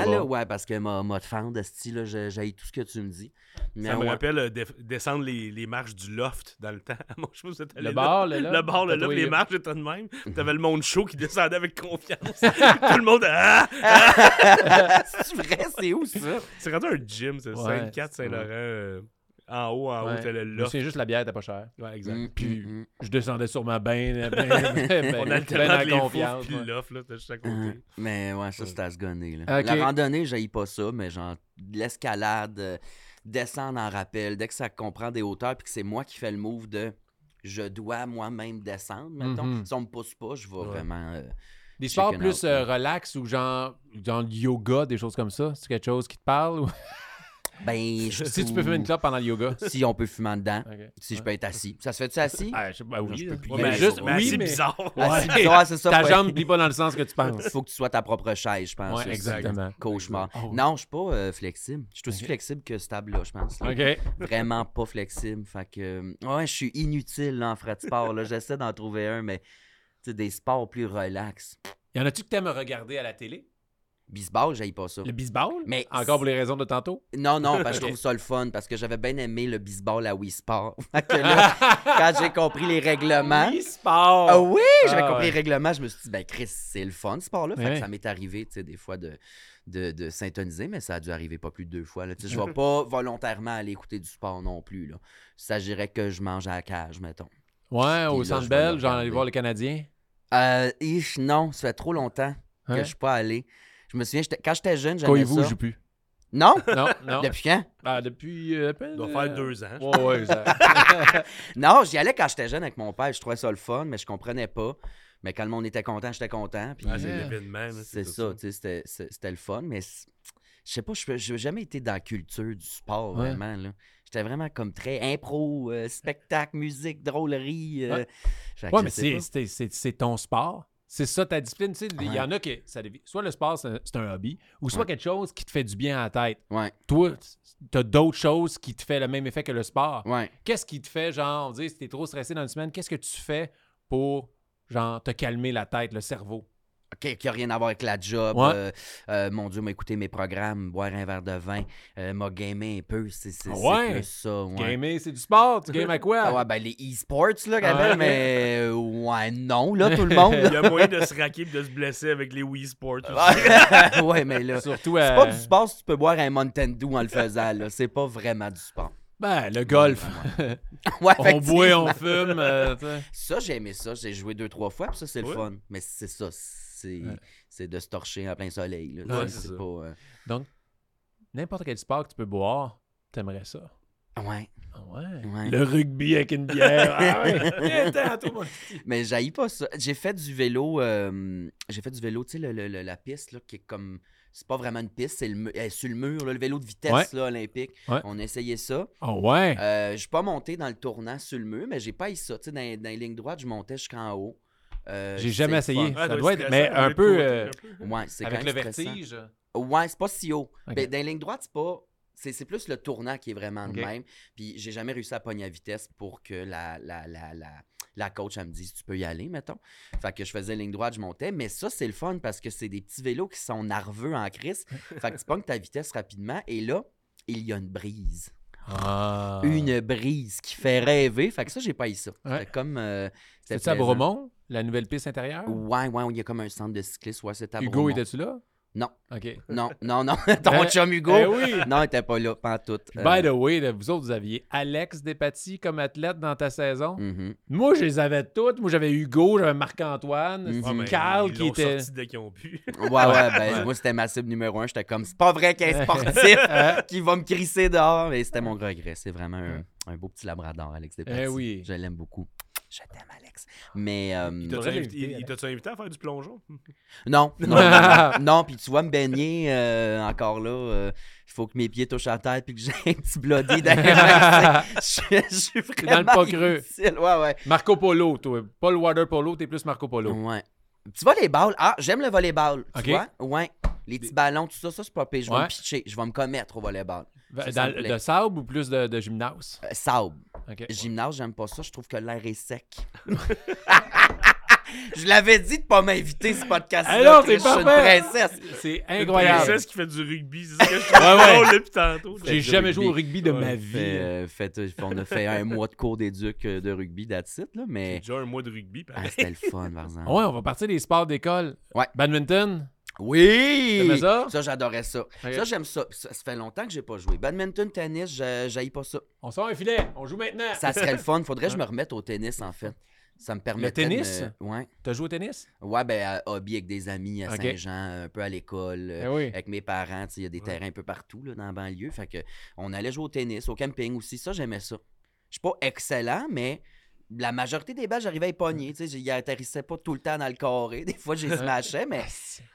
Là, ouais, parce que ma, ma fente de style, là, j'haïs tout ce que tu me dis. Mais ça me ouais. rappelle euh, de- descendre les, les marches du loft dans le temps. Moi, je pense que le bar, le loft. Le bar, le loft, les marches étaient de même. T'avais le monde chaud qui descendait avec confiance. Tout le monde, ah! ah! C'est vrai, c'est où ça? C'est rendu un gym, c'est ouais. Sainte-Cathe-Saint-Laurent. Euh... En haut, en ouais. haut, t'as le loft. C'est juste la bière, t'as pas cher. Ouais, exact. Mm, puis mm, je descendais sûrement bien, ben, ben, on alternait ben les confiance, puis ouais. l'offre, là, t'as juste à côté. Euh, mais ouais, ça, c'était à se gonner, là. Okay. La randonnée, j'haïs pas ça, mais genre, l'escalade, euh, descendre en rappel, dès que ça comprend des hauteurs, puis que c'est moi qui fais le move de « je dois moi-même descendre », mettons. Mm-hmm. Si on me pousse pas, je vais ouais. vraiment... Euh, des sports plus euh, relax ou genre, genre yoga, des choses comme ça, c'est quelque chose qui te parle ou... Ben, je si tu peux fumer une clope pendant le yoga. Si on peut fumer en dedans. Okay. Si je peux être assis. Ça se fait-tu assis? Ah, je sais pas, oui. Je peux plus ouais, mais juste, mais oui, assis mais... bizarre. Ouais. Assis bizarre, c'est ça. Ta ouais. jambe ne plie pas dans le sens que tu penses. Il faut que tu sois ta propre chaise, je pense. Ouais, exactement. Cauchemar. Oh. Non, je ne suis pas euh, flexible. Je suis aussi okay. flexible que ce table-là, je pense. Okay. Vraiment pas flexible. Fait que, ouais, je suis inutile là, en frais de sport. Là. J'essaie d'en trouver un, mais des sports plus relax. Y en a-tu que tu aimes regarder à la télé? Bisball, j'aille pas ça. Le bisball? Mais encore pour les raisons de tantôt? Non, non, parce que je trouve ça le fun, parce que j'avais bien aimé le bisball à Wii Sport. Que là, quand j'ai compris les règlements... Wii Sport! Ah oui, j'avais ah, compris ouais. les règlements, je me suis dit, ben Chris, c'est le fun ce sport-là. Fait oui. que ça m'est arrivé, tu sais, des fois de, de, de syntoniser, mais ça a dû arriver pas plus de deux fois. Je vais pas volontairement aller écouter du sport non plus. Là. Il s'agirait que je mange à la cage, mettons. Ouais, puis au Centre Bell, genre aller voir le Canadien? Euh, ich, non, ça fait trop longtemps hein? que je suis pas allé. Je me souviens, j'étais, quand j'étais jeune, j'aimais Coyez-vous, ça. Coyez-vous, je joue plus. Non? Non, non. Depuis quand? Ah, depuis... Euh, il doit faire deux ans. Ouais, ouais, exact. Non, j'y allais quand j'étais jeune avec mon père. Je trouvais ça le fun, mais je comprenais pas. Mais quand le monde était content, j'étais content. Puis, ah, c'est euh, l'événement. C'est, c'est ça, ça. Tu sais, c'était, c'était, c'était le fun. Mais c'est... je sais pas, je j'ai jamais été dans la culture du sport, ouais. vraiment, là. J'étais vraiment comme très impro, euh, spectacle, musique, drôlerie. Euh... Ouais, ouais mais c'est, c'est, c'est, c'est ton sport. C'est ça ta discipline. Tu sais, il ouais. y en a qui... Ça, soit le sport, c'est un, c'est un hobby, ou soit ouais. quelque chose qui te fait du bien à la tête. Ouais. Toi, t'as d'autres choses qui te font le même effet que le sport. Ouais. Qu'est-ce qui te fait, genre, on dit, si t'es trop stressé dans une semaine, qu'est-ce que tu fais pour, genre, te calmer la tête, le cerveau? Okay, qui n'a rien à voir avec la job. Ouais. Euh, euh, mon Dieu, m'a écouté mes programmes, boire un verre de vin, euh, m'a gamé un peu. C'est, c'est, ouais. c'est que ça. Ouais. Gamer, c'est du sport. Tu games à quoi? Ah ouais, ben, les e-sports, là, quand même, mais euh, ouais, non, là, tout le monde. Là. Il y a moyen de se raquer et de se blesser avec les Wii Sports. Ouais, mais là, surtout, c'est euh... pas du sport si tu peux boire un Mountain Dew en le faisant. Là. C'est pas vraiment du sport. Ben, le golf. Ouais, ouais, on boit, on fume. Euh, ça, j'ai aimé ça. J'ai joué deux, trois fois, puis ça, c'est ouais. le fun. Mais c'est ça. C'est, ouais. c'est de se torcher en plein soleil. Là. Ouais, c'est c'est pas, euh... Donc, n'importe quel sport que tu peux boire, t'aimerais ça. Ouais. ouais. ouais. Le rugby avec une bière. Ah ouais. Mais j'haïs pas ça. J'ai fait du vélo. Euh, j'ai fait du vélo, tu sais, le, le, le, la piste là, qui est comme. C'est pas vraiment une piste, c'est le, euh, sur le mur, là, le vélo de vitesse ouais. là, olympique. Ouais. On essayait ça. Oh ouais. Euh, je suis pas monté dans le tournant sur le mur, mais j'ai pas eu ça. Tu sais, dans, dans les lignes droites, je montais jusqu'en haut. Euh, j'ai jamais essayé. Ça ouais, doit être, mais un peu. Euh, ouais, c'est avec quand même le stressant. Vertige. Ouais, c'est pas si haut. Okay. Ben, dans les lignes droites, c'est pas. C'est, c'est plus le tournant qui est vraiment okay. le même. Puis j'ai jamais réussi à pogner à vitesse pour que la, la, la, la, la coach, elle me dit, tu peux y aller, mettons. Fait que je faisais ligne droite, je montais. Mais ça, c'est le fun parce que c'est des petits vélos qui sont nerveux en crise. Fait que tu pognes ta vitesse rapidement. Et là, il y a une brise. Ah. Une brise qui fait rêver. Fait que ça, j'ai pas eu ça. Ouais. Comme, euh, c'était c'est à Bromont, la nouvelle piste intérieure? Ouais, ouais, il y a comme un centre de cyclistes. Ouais, c'est à Bromont. Hugo, étais-tu là? Non. OK. Non, non, non. Ton chum Hugo. Eh oui. Non, il n'était pas là, pantoute. Euh... By the way, vous autres, vous aviez Alex Despatie comme athlète dans ta saison. Mm-hmm. Moi, je les avais toutes. Moi, j'avais Hugo, j'avais Marc-Antoine, mm-hmm. Carl qui était. Ils l'ont sorti dès qu'ils ont pu. Ouais, ouais. Ben, moi, c'était ma cible numéro un. J'étais comme, c'est pas vrai qu'il est sportif qui va me crisser dehors. Et c'était mon regret. C'est vraiment un, un beau petit labrador, Alex Despatie. Eh oui. Je l'aime beaucoup. Je t'aime, Alex. Mais. Euh, il t'a-tu invité, invité à faire du plongeon? Non. Non, non. Puis tu vois, me baigner, euh, encore là, il euh, faut que mes pieds touchent à la tête puis que j'ai un petit bloody derrière. je, je suis vraiment. Dans le pas creux. Ouais, ouais. Marco Polo, toi. Pas le water polo, t'es plus Marco Polo. Ouais. Tu vois les balles. Ah, j'aime le volleyball. Tu okay. vois? Ouais. Les petits ballons, tout ça, ça, c'est pas pire. Je vais ouais. me pitcher. Je vais me commettre au volleyball. Dans, de sable ou plus de, de gymnase? Euh, sable. Okay. Gymnase, j'aime pas ça. Je trouve que l'air est sec. Je l'avais dit de pas m'inviter ce podcast-là. Alors, c'est pas vrai. Je suis une princesse. C'est incroyable. Une princesse qui fait du rugby. C'est ce que je trouve ouais, drôle ouais. depuis tantôt. J'ai jamais rugby. joué au rugby de ouais. ma vie. Euh, fait, on a fait un mois de cours d'éduc de rugby, that's it, là, mais... J'ai déjà un mois de rugby. Ah, c'était le fun, par exemple. Ouais, on va partir des sports d'école. Ouais. Badminton. Oui! T'aimais ça? Ça, j'adorais ça. Okay. Ça, j'aime ça. ça. Ça fait longtemps que j'ai pas joué. Badminton, tennis, je j'haïs pas ça. On sort un filet, on joue maintenant. Ça serait le fun. Faudrait que je me remette au tennis, en fait. Ça me permet. Le tennis? De... Ouais. T'as joué au tennis? Ouais, ben, à hobby avec des amis à okay. Saint-Jean, un peu à l'école, eh oui. avec mes parents. Il y a des ouais. terrains un peu partout là, dans la banlieue. Fait que on allait jouer au tennis, au camping aussi. Ça, j'aimais ça. Je suis pas excellent, mais. La majorité des balles, j'arrivais à y pogner. Ils atterrissaient pas tout le temps dans le carré. Des fois, je les smashais, mais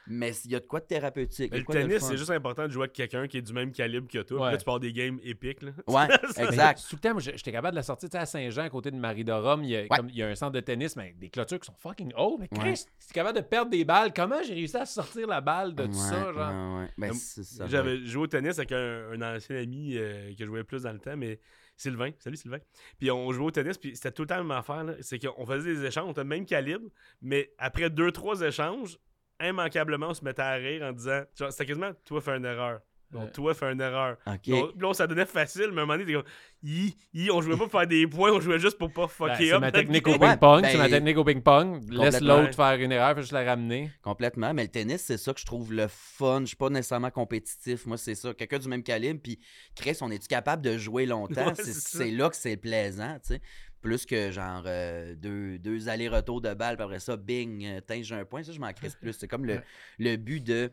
mais il y a de quoi de thérapeutique. Mais le tennis, c'est juste important de jouer avec quelqu'un qui est du même calibre que toi. Ouais. Là, tu pars des games épiques. Là. Ouais, exact. Tout le temps, moi, j'étais capable de la sortir à Saint-Jean, à côté de Marie-de-Rome. Il y a, ouais. comme, il y a un centre de tennis, mais des clôtures qui sont fucking hautes. Mais Chris, ouais. tu es capable de perdre des balles. Comment j'ai réussi à sortir la balle de tout ouais, ça? Genre? Ouais, ouais. Ben, c'est ça J'avais ouais. joué au tennis avec un, un ancien ami euh, que je jouais plus dans le temps, mais... Sylvain, salut Sylvain. Puis on jouait au tennis, puis c'était tout le temps la même affaire. Là. C'est qu'on faisait des échanges, on était le même calibre, mais après deux, trois échanges, immanquablement, on se mettait à rire en disant genre, c'était quasiment, toi, fais une erreur. Donc, toi, fais une erreur. Okay. Donc, là, ça donnait facile, mais à un moment donné, t'es comme, hi, hi, on jouait pas pour faire des points, on jouait juste pour pas fucker ben, c'est up. Ma technique au ping-pong, ben, c'est ma technique au ping-pong. Laisse l'autre faire une erreur, fais juste la ramener. Complètement, mais le tennis, c'est ça que je trouve le fun. Je suis pas nécessairement compétitif. Moi, c'est ça. Quelqu'un du même calibre, puis Chris, on est-tu capable de jouer longtemps? Ouais, c'est, c'est, c'est là que c'est plaisant, tu sais. Plus que genre euh, deux, deux allers-retours de balle, puis après ça, bing, tiens, j'ai un point. Ça, je m'en crisse plus. C'est comme le, le but de...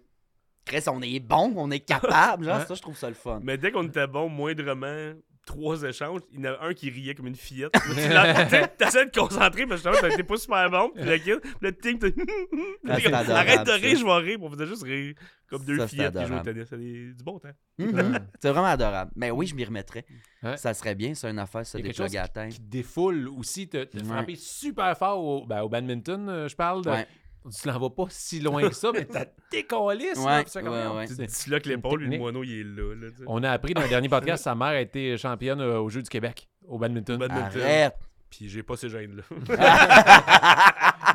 Chris, on est bon, on est capable. Genre, ouais. Ça, je trouve ça le fun. Mais dès qu'on était bon, moindrement, trois échanges, il y en a un qui riait comme une fillette. T'essaies de te concentrer, mais justement, t'es pas super bon. Puis le kid, le ting, arrête de rire, je vais rire. On faisait juste rire comme deux ça, fillettes qui jouent au tennis. C'est du bon temps. Mm-hmm. C'est vraiment adorable. Mais oui, je m'y remettrais. Ouais. Ça serait bien, c'est une affaire, ça, des plug à teint. Qui défoule aussi, te, te ouais. frapper super fort au, ben, au badminton, je parle. De... Ouais. Tu l'en vas pas si loin que ça, mais t'as décalisse. Ouais, ouais, on... ouais. Tu dis là que l'épaule, lui, le moineau, il est là. là on a appris dans le dernier podcast, sa mère a été championne euh, aux Jeux du Québec, au badminton. badminton. Arrête! Puis j'ai pas ces gènes-là.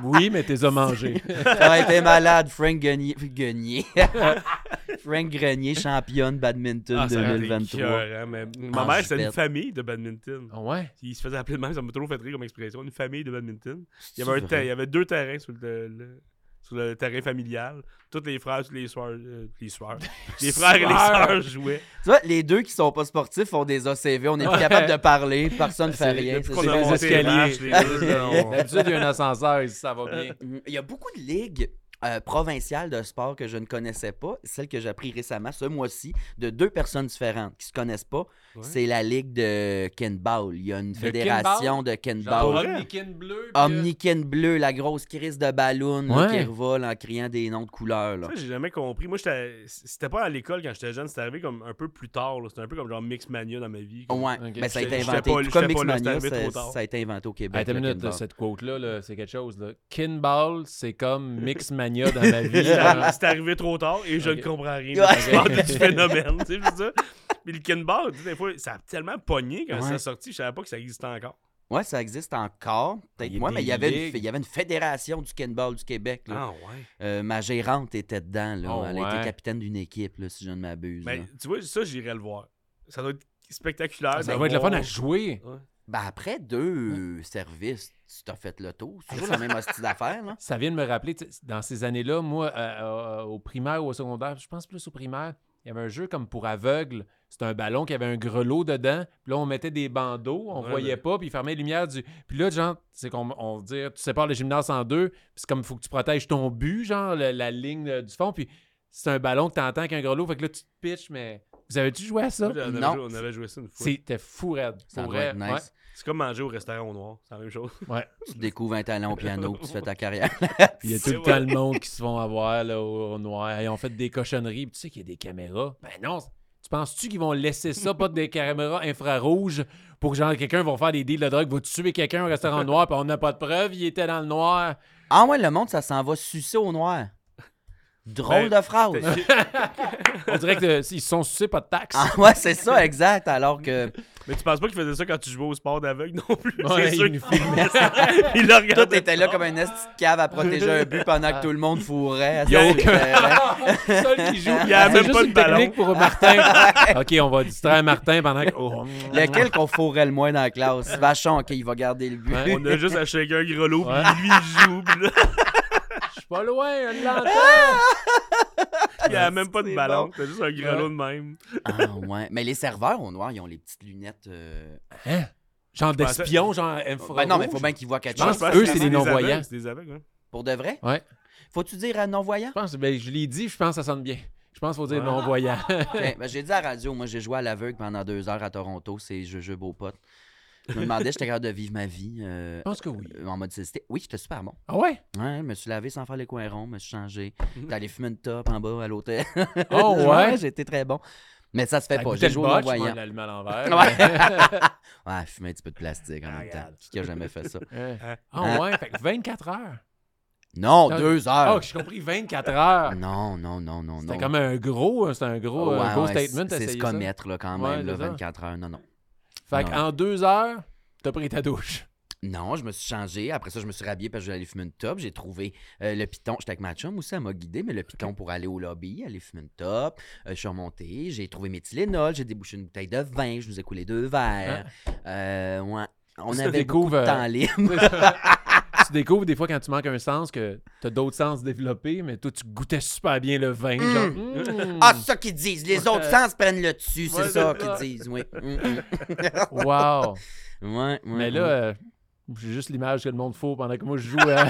Oui, mais t'es a mangé. T'aurais été malade, Frank Grenier. Grenier. Frank Grenier, championne badminton ah, deux mille vingt-trois. Hein, mais... Ma mère, c'était une famille de badminton. Ah ouais? Il se faisait appeler de même, ça m'a trop fait rire comme expression. Une famille de badminton. Il y avait, un ter- il y avait deux terrains sur le, le, sur le terrain familial. Tous les frères, tous les soeurs. Euh, les soeurs. Les frères et les soeurs jouaient. Tu vois, les deux qui sont pas sportifs font des A C V. On est plus ouais. capable de parler. Personne ne fait rien. C'est des escaliers. D'habitude, il y a un ascenseur ici, ça va bien. Il y a beaucoup de ligues. Euh, provinciale de sport que je ne connaissais pas, celle que j'ai appris récemment, ce mois-ci, de deux personnes différentes qui ne se connaissent pas. Ouais. C'est la ligue de Kinball. Il y a une de fédération Kinball? De Kinball. Omnikin bleu. Omnikin bleu, la grosse crise de ballon ouais. qui revole en criant des noms de couleurs. Là. Ça, j'ai jamais compris. Moi, c'était pas à l'école quand j'étais jeune, c'était arrivé comme un peu plus tard. Là. C'était un peu comme genre Mixmania dans ma vie. Comme... Ouais, okay. Mais ça a été inventé. Pas, tout comme Mixmania, là, ça, ça a été inventé au Québec. À une minute, cette quote-là, là, c'est quelque chose. Là. Kinball, c'est comme Mixmania. Dans ma vie. Genre... C'est arrivé trop tard et je okay. ne comprends rien. Je parle du phénomène. Tu sais, je dis ça. Mais le Kinball, des fois, ça a tellement pogné quand ouais. ça a sorti, je savais pas que ça existait encore. Oui, ça existe encore. Peut-être moi, mais il y, avait une, il y avait une fédération du Kinball du Québec. Là. Ah ouais. Euh, ma gérante était dedans. Là. Oh, Elle ouais. était capitaine d'une équipe, là, si je ne m'abuse. Mais là. Tu vois, ça, j'irais le voir. Ça doit être spectaculaire. Ça, ça doit être le fun à jouer. Ouais. Ben après deux ouais. services, tu t'as fait le tour. C'est toujours la même hostie d'affaires. Là. Ça vient de me rappeler, dans ces années-là, moi, euh, euh, au primaire ou au secondaire, je pense plus au primaire, il y avait un jeu comme pour aveugles. C'était un ballon qui avait un grelot dedans. Puis là, on mettait des bandeaux, on ouais, voyait mais... pas, puis il fermait les lumières du... Puis là, genre, c'est qu'on on dit, tu sépares le gymnase en deux, puis c'est comme, il faut que tu protèges ton but, genre, le, la ligne euh, du fond. Puis c'est un ballon que t'entends avec un grelot, fait que là, tu te pitches, mais... Vous avez-tu joué à ça? Oui, on non. Joué, on avait joué ça une fois. C'était fou raide. Ça doit être nice. Ouais. C'est comme manger au restaurant au noir. C'est la même chose. Ouais. Tu découvres un talent au piano puis tu fais ta carrière. Il y a tout le temps le monde qui se font avoir là, au, au noir. Ils ont fait des cochonneries. Puis tu sais qu'il y a des caméras. Ben non. Tu penses-tu qu'ils vont laisser ça, pas des caméras infrarouges, pour que genre quelqu'un va faire des deals de drogue, va tuer quelqu'un au restaurant au noir puis on n'a pas de preuve, il était dans le noir. Ah ouais, le monde, ça s'en va sucer au noir. Drôle ben, de phrase. On dirait qu'ils se sont sucés pas de taxes. Ah ouais, c'est ça, exact. Alors que... Mais tu penses pas qu'ils faisaient ça quand tu jouais au sport d'aveugle non plus? Ouais, c'est sûr il nous filmait ça. Il le regardait. Toi, t'étais là comme un esti de cave à protéger un but pendant que tout le monde fourrait. Il y a aucun... Seul qui joue. Il y a même pas de ballon. C'est juste une technique pour Martin. OK, on va distraire Martin pendant que... Oh. Lequel qu'on fourrait le moins dans la classe? Vachon, OK, il va garder le but. Ouais. On a juste acheté un grelot, puis lui, il joue. Puis là... Pas loin, on l'entend! Il n'y a même pas de ballon, bon. T'as juste un grelot de même. Ah ouais, mais les serveurs au noir, ils ont les petites lunettes... Euh... Hein? Genre d'espion, genre infrarouge? Ben non, mais il faut bien qu'ils voient quelque chose. Eux, c'est des non-voyants. C'est des aveugles, hein? Pour de vrai? Ouais. Faut-tu dire à non-voyant? Je pense, ben je l'ai dit, je pense que ça sonne bien. Je pense qu'il faut dire ah. non-voyant. Okay, ben, j'ai dit à la radio, moi j'ai joué à l'aveugle pendant deux heures à Toronto, c'est Juju beau pote. Je me demandais, j'étais capable de vivre ma vie. Euh, je pense que oui. Euh, en mode cécité. Oui, j'étais super bon. Ah ouais? Ouais, je me suis lavé sans faire les coins ronds, je me suis changé. J'étais allé fumer une top en bas à l'hôtel. Oh ouais? Ouais, j'étais très bon. Mais ça se fait à pas. J'ai joué au voyant. Je l'allumais à l'envers. Ouais. Ouais, fumer un petit peu de plastique en même temps. Qui a jamais fait ça? Ah ouais, fait que vingt-quatre heures. Non, non, deux heures. Oh, j'ai compris, vingt-quatre heures. Non, non, non, non. C'était comme un gros, c'était un gros, oh, ouais, un gros ouais, statement. C'est se commettre là, quand même, ouais, là, vingt-quatre heures. Non, non. Fait non. qu'en deux heures, t'as pris ta douche. Non, je me suis changé. Après ça, je me suis rhabillé parce que j'allais fumer une top. J'ai trouvé euh, le piton. J'étais avec ma chum aussi, elle m'a guidé, mais le piton pour aller au lobby, aller fumer une top. Euh, je suis remonté, j'ai trouvé mes Tylenol, j'ai débouché une bouteille de vin, je nous ai coulé deux verres. Hein? Euh, ouais. On ça avait beaucoup de temps libre. Tu découvres des fois quand tu manques un sens que t'as d'autres sens développés, mais toi tu goûtais super bien le vin. Mmh. Genre, mmh. Ah, c'est ça qu'ils disent. Les autres sens prennent le dessus, c'est ouais, ça qu'ils disent. Oui. Mmh. Wow. Ouais, ouais, mais là, ouais. euh, j'ai juste l'image que le monde faut pendant que moi je joue euh,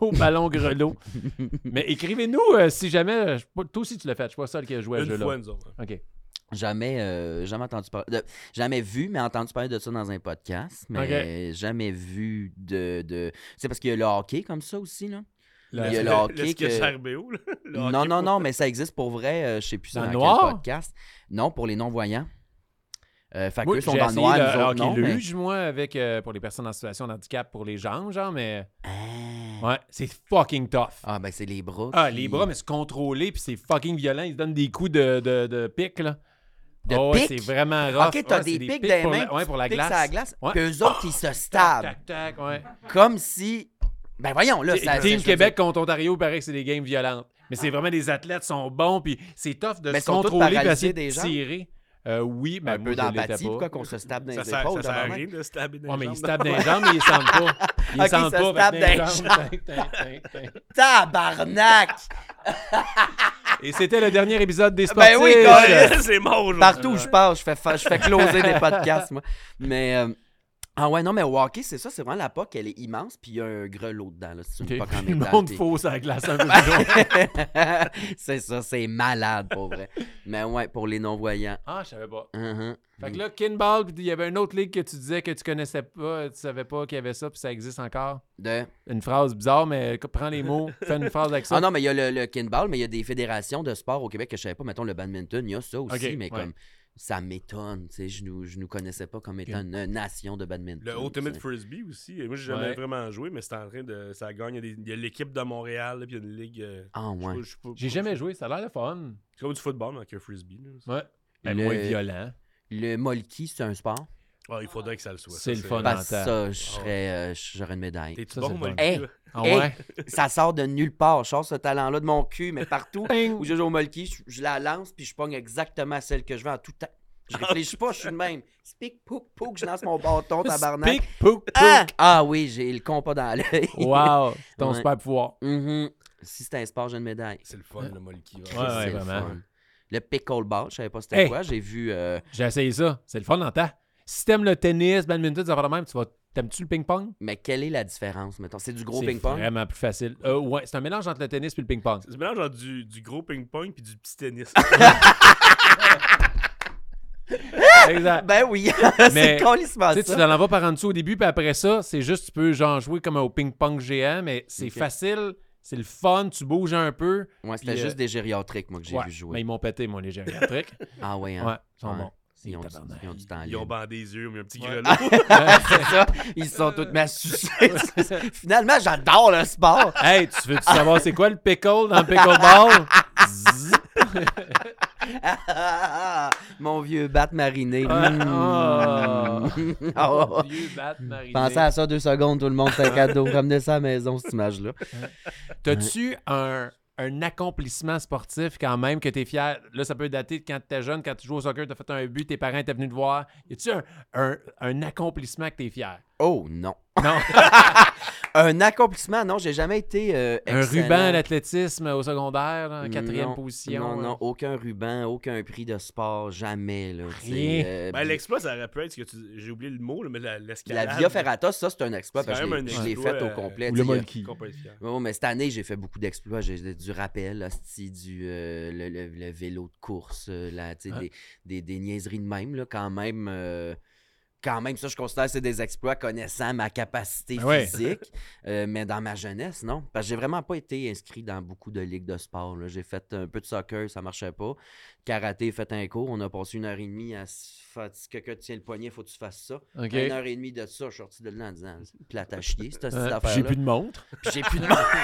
au ballon grelot. Mais écrivez-nous euh, si jamais. Pas, toi aussi tu l'as fait. Je suis pas seul qui a joué à ce jeu-là. OK. Jamais, euh, jamais entendu parler, de, jamais vu, mais entendu parler de ça dans un podcast, mais okay. jamais vu de, de, c'est parce qu'il y a le hockey comme ça aussi là. Le, il y a le, le hockey que... R B O, là? Le hockey non non non, mais ça existe pour vrai, euh, je sais plus dans, dans quel podcast. Non, pour les non-voyants. Euh, fait moi, que eux sont dans le noir, le, nous autres non. J'ai essayé moi avec euh, pour les personnes en situation de handicap, pour les jambes genre, mais. Euh... Ouais, c'est fucking tough. Ah, ben c'est les bras. Qui... Ah, les bras, mais se contrôler, puis c'est fucking violent. Ils se donnent des coups de, de, de pique, là. De oh, pique? Ouais, c'est vraiment rough. OK, t'as ouais, des, des piques dans les mains. Ouais, pour la glace. À la glace. Ouais. Puis eux autres, oh! ils se stabent. Tac, tac, tac, ouais. Comme si... Ben voyons, là, ça... Team Québec contre Ontario, paraît que c'est des games violentes. Mais c'est vraiment des athlètes sont bons, puis c'est tough de mais se contrôler, puis essayer de tirer. Euh, oui, mais un peu d'empathie, pourquoi qu'on se tape dans les épaules? Ça sert à rien de se taper dans les jambes. Oui, mais ils se tapent dans les jambes, mais ils ne sentent pas. Ils ne sentent pas avec les jambes. Tabarnak! Et c'était le dernier épisode des Sportifs. Ben oui, c'est mort aujourd'hui. Partout où je passe, je fais, je fais closer des podcasts, moi. Mais... Euh... Ah ouais, non, mais au hockey, c'est ça, c'est vraiment la puck, elle est immense, puis il y a un grelot dedans, là, c'est une okay. puck en métal. Le monde fausse à la glace un peu plus. C'est ça, c'est malade, pour vrai. Mais ouais, pour les non-voyants. Ah, je savais pas. Uh-huh. Fait que là, Kinball, il y avait une autre ligue que tu disais que tu connaissais pas, tu savais pas qu'il y avait ça, puis ça existe encore. De? Une phrase bizarre, mais prends les mots, fais une phrase avec ça. Ah non, mais il y a le, le Kinball, mais il y a des fédérations de sport au Québec que je savais pas, mettons le badminton, il y a ça aussi, okay, mais ouais. comme... Ça m'étonne, tu sais, je nous, je nous connaissais pas comme étant une nation de badminton. Le Ultimate t'sais. Frisbee aussi, moi j'ai jamais ouais. vraiment joué, mais c'est en train de, ça gagne, il y a l'équipe de Montréal, là, puis il y a une ligue... Ah ouais. Pas, pas, j'ai pas, jamais pas, joué, ça a l'air de fun. C'est comme du football, mais avec un frisbee. Là, ouais, mais ben, moins violent. Le Molky, c'est un sport. Oh, il faudrait que ça le soit. C'est ça, le fun. Parce que ça, je serais, euh, j'aurais une médaille. T'es-tu bon, Molky? Hey, ah ouais? Hey, ça sort de nulle part. Je sors ce talent-là de mon cul, mais partout où je joue au Molky, je, je la lance puis je pogne exactement celle que je veux en tout temps. Je réfléchis pas, je suis le même. Speak, pouk, pouk, je lance mon bâton, tabarnak. Speak, pouk, pouk. Ah! ah oui, j'ai le compas dans l'œil. Wow, ton ouais. super pouvoir. Mm-hmm. Si c'est un sport, j'ai une médaille. C'est le fun, le Molky. Ouais, ouais, c'est vraiment. Le, le pickleball, je savais pas c'était hey, quoi. J'ai vu. Euh... J'ai essayé ça. C'est le fun en temps. Si t'aimes le tennis, badminton, ça va de même, tu vas... T'aimes-tu le ping-pong? Mais quelle est la différence, mettons? C'est du gros c'est ping-pong? C'est vraiment plus facile. Euh, ouais, c'est un mélange entre le tennis et le ping-pong. C'est un mélange entre du, du gros ping-pong et du petit tennis. Exact. Ben oui, c'est colissement ça. Tu sais, tu l'en vas par en dessous au début, puis après ça, c'est juste, tu peux genre jouer comme au ping-pong géant, mais c'est okay. facile... C'est le fun, tu bouges un peu. Ouais, c'était juste euh... des gériatriques, moi, que j'ai ouais, vu jouer. Mais ils m'ont pété, moi, les gériatriques. Ah ouais, hein? Ouais, ils sont ouais. bons. Ils, ils, ont du, ils ont du temps libre. Ils ont bandé les yeux, mais un petit ouais. grelot. C'est ça. Ils sont tous massucés. Finalement, j'adore le sport. Hey, tu veux-tu savoir c'est quoi le pickle dans le pickleball? Mon vieux bat mariné. Mmh. Oh. Mon vieux bat mariné. Pensez à ça deux secondes, tout le monde, c'est un cadeau. Ramenez ça à la maison, cette image-là. T'as-tu un, un accomplissement sportif quand même que t'es fier? Là, ça peut dater de quand t'étais jeune, quand tu joues au soccer, t'as fait un but, tes parents étaient venus te voir. As-tu un, un, un accomplissement que t'es fier? Oh non. Non. Un accomplissement, non, j'ai jamais été euh, un ruban à l'athlétisme au secondaire, en quatrième non, position. Non, non, aucun ruban, aucun prix de sport, jamais. Là, rien. Euh, ben, l'exploit, ça aurait pu être, que tu... j'ai oublié le mot, là, mais la, l'escalade. La via ferrata, ça, c'est un exploit, c'est parce que je l'ai fait euh, au complet. Ou le Molky. Oh, mais cette année, j'ai fait beaucoup d'exploits. J'ai du rappel, là, du, euh, le, le, le vélo de course, là, hein? des, des, des niaiseries de même, là, quand même... Euh... Quand même, ça, je considère que c'est des exploits connaissant ma capacité physique. Ouais. Euh, mais dans ma jeunesse, non. Parce que j'ai vraiment pas été inscrit dans beaucoup de ligues de sport. Là. J'ai fait un peu de soccer, ça marchait pas. Karaté, fait un cours. On a passé une heure et demie à se faire... Si quelqu'un te tient le poignet, faut que tu fasses ça. Okay. Une heure et demie de ça, je suis sorti de là en disant « Plate à chier, cette euh, affaire-là. » J'ai plus de montre. Puis j'ai plus de montre.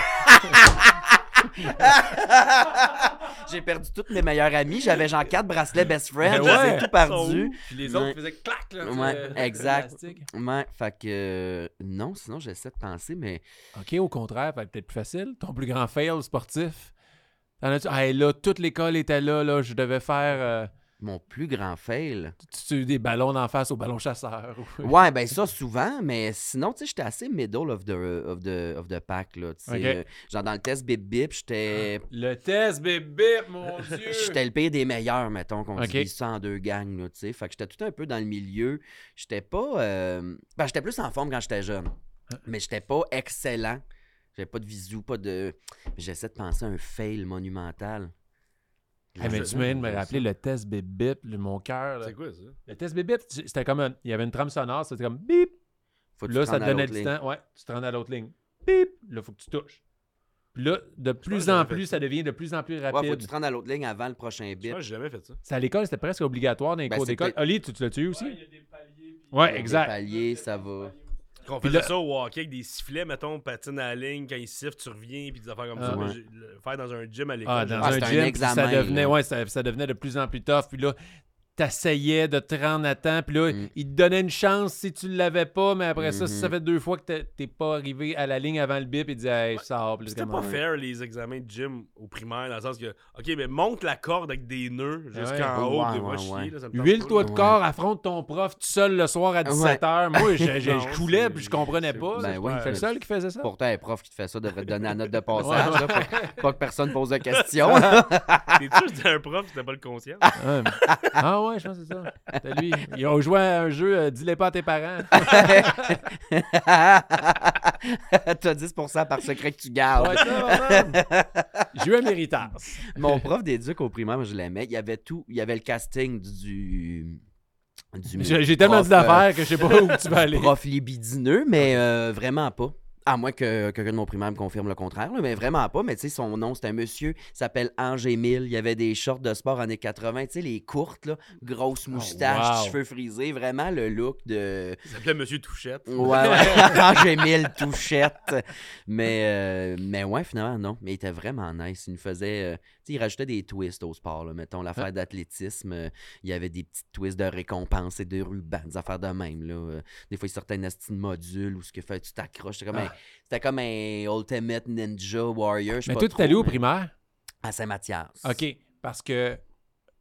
J'ai perdu toutes mes meilleures amies. J'avais genre quatre bracelets best friend. Ouais, j'ai tout perdu. Puis les autres mais... faisaient clac. Là, ouais, le... exact. Ouais, fait que euh, non, sinon j'essaie de penser, mais. Ok, au contraire, fait peut-être plus facile. Ton plus grand fail sportif. T'en as-tu... Ah, et là, toute l'école était là. Là, je devais faire. Euh... Mon plus grand fail. Tu as eu des ballons d'en face au ballon chasseur. Ouais, ben ça, souvent, mais sinon, tu sais, j'étais assez middle of the, of the, of the pack, là. Okay. Euh, genre, dans le test bip-bip, j'étais... Le test bip-bip, mon Dieu! J'étais le pire des meilleurs, mettons, qu'on okay. divise ça en deux gangs, là, tu sais. Fait que j'étais tout un peu dans le milieu. J'étais pas... Euh... Ben, j'étais plus en forme quand j'étais jeune, mais j'étais pas excellent. J'avais pas de visu, pas de... J'essaie de penser à un fail monumental. Hey, mais tu m'as me rappelé le test bip-bip, mon cœur. C'est quoi ça? Le test bip-bip, c'était comme un, il y avait une trame sonore, c'était comme bip. Faut que là, tu ça te donnait du ligne. Temps. Ouais, tu te rends à l'autre ligne. Bip. Là, il faut que tu touches. Puis là, de plus en plus, ça devient de plus en plus rapide. Ouais, faut que tu te rendes à l'autre ligne avant le prochain bip. Je crois que j'ai jamais fait ça. C'est à l'école, c'était presque obligatoire dans les ben, cours d'école. Oli, tu te l'as tué aussi? Ouais, il y a des paliers. Puis... Ouais, exact. Des paliers, ça va. Qu'on faisait là, ça au hockey avec des sifflets, mettons, patine à la ligne, quand ils sifflent, tu reviens, puis des affaires comme ah, ça. Ouais. Le faire dans un gym à l'école. Ah, dans ah, un gym, un examen, ça, devenait, ouais, ça, ça devenait de plus en plus tough. Puis là, t'essayais de te rendre à temps, puis là, mm. ils te donnaient une chance si tu l'avais pas, mais après mm-hmm. ça, si ça fait deux fois que t'es, t'es pas arrivé à la ligne avant le bip, ils disaient hey, « je sors ». C'était pas fair les examens de gym au primaire, dans le sens que « ok, mais monte la corde avec des nœuds jusqu'en ouais, haut, ouais, ouais, chier, ouais. Là, ça me huile-toi de ouais. corps, affronte ton prof tout seul le soir à dix-sept heures. Ouais. Moi, je, je, non, je coulais, puis je comprenais pas. Ben ouais, c'est le seul qui faisait ça. Pourtant, un prof qui te fait ça devrait te donner la note de passage, là, pour, pas que personne pose de questions. T'es sûr que un prof, c'était pas le conscient? Ah ouais, je pense que c'est ça. T'as lui. Ils ont joué à un jeu, euh, dis-les pas à tes parents. T'as dix pour cent par secret que tu gardes. Ouais, ça, j'ai eu un méritage. Mon prof d'éduc au primaire, moi je l'aimais, il y avait tout, il y avait le casting du... du j'ai, j'ai tellement prof, dit d'affaires que je sais pas où tu vas aller. Prof libidineux, mais euh, vraiment pas. À moins que quelqu'un de mon primaire me confirme le contraire, là, mais vraiment pas. Mais tu sais, son nom, c'est un monsieur, il s'appelle Ange Émile. Il avait des shorts de sport années quatre-vingt, tu sais, les courtes, là, grosses moustaches, oh, wow. cheveux frisés, vraiment le look de... Il s'appelait Monsieur Touchette. Ouais, ouais. Ange Émile Touchette. Mais, euh, mais ouais, finalement, non. Mais il était vraiment nice. Il nous faisait... Euh, T'sais, ils rajoutaient des twists au sport, là, mettons, l'affaire ah. d'athlétisme, euh, il y avait des petits twists de récompense et de rubans, des affaires de même, là. Euh, des fois, ils sortaient une astine module ou ce que fait, tu t'accroches, c'était comme, ah. un, c'était comme un Ultimate Ninja Warrior, je sais pas trop. Mais toi, t'es allé au primaire? À Saint-Mathias. OK, parce que...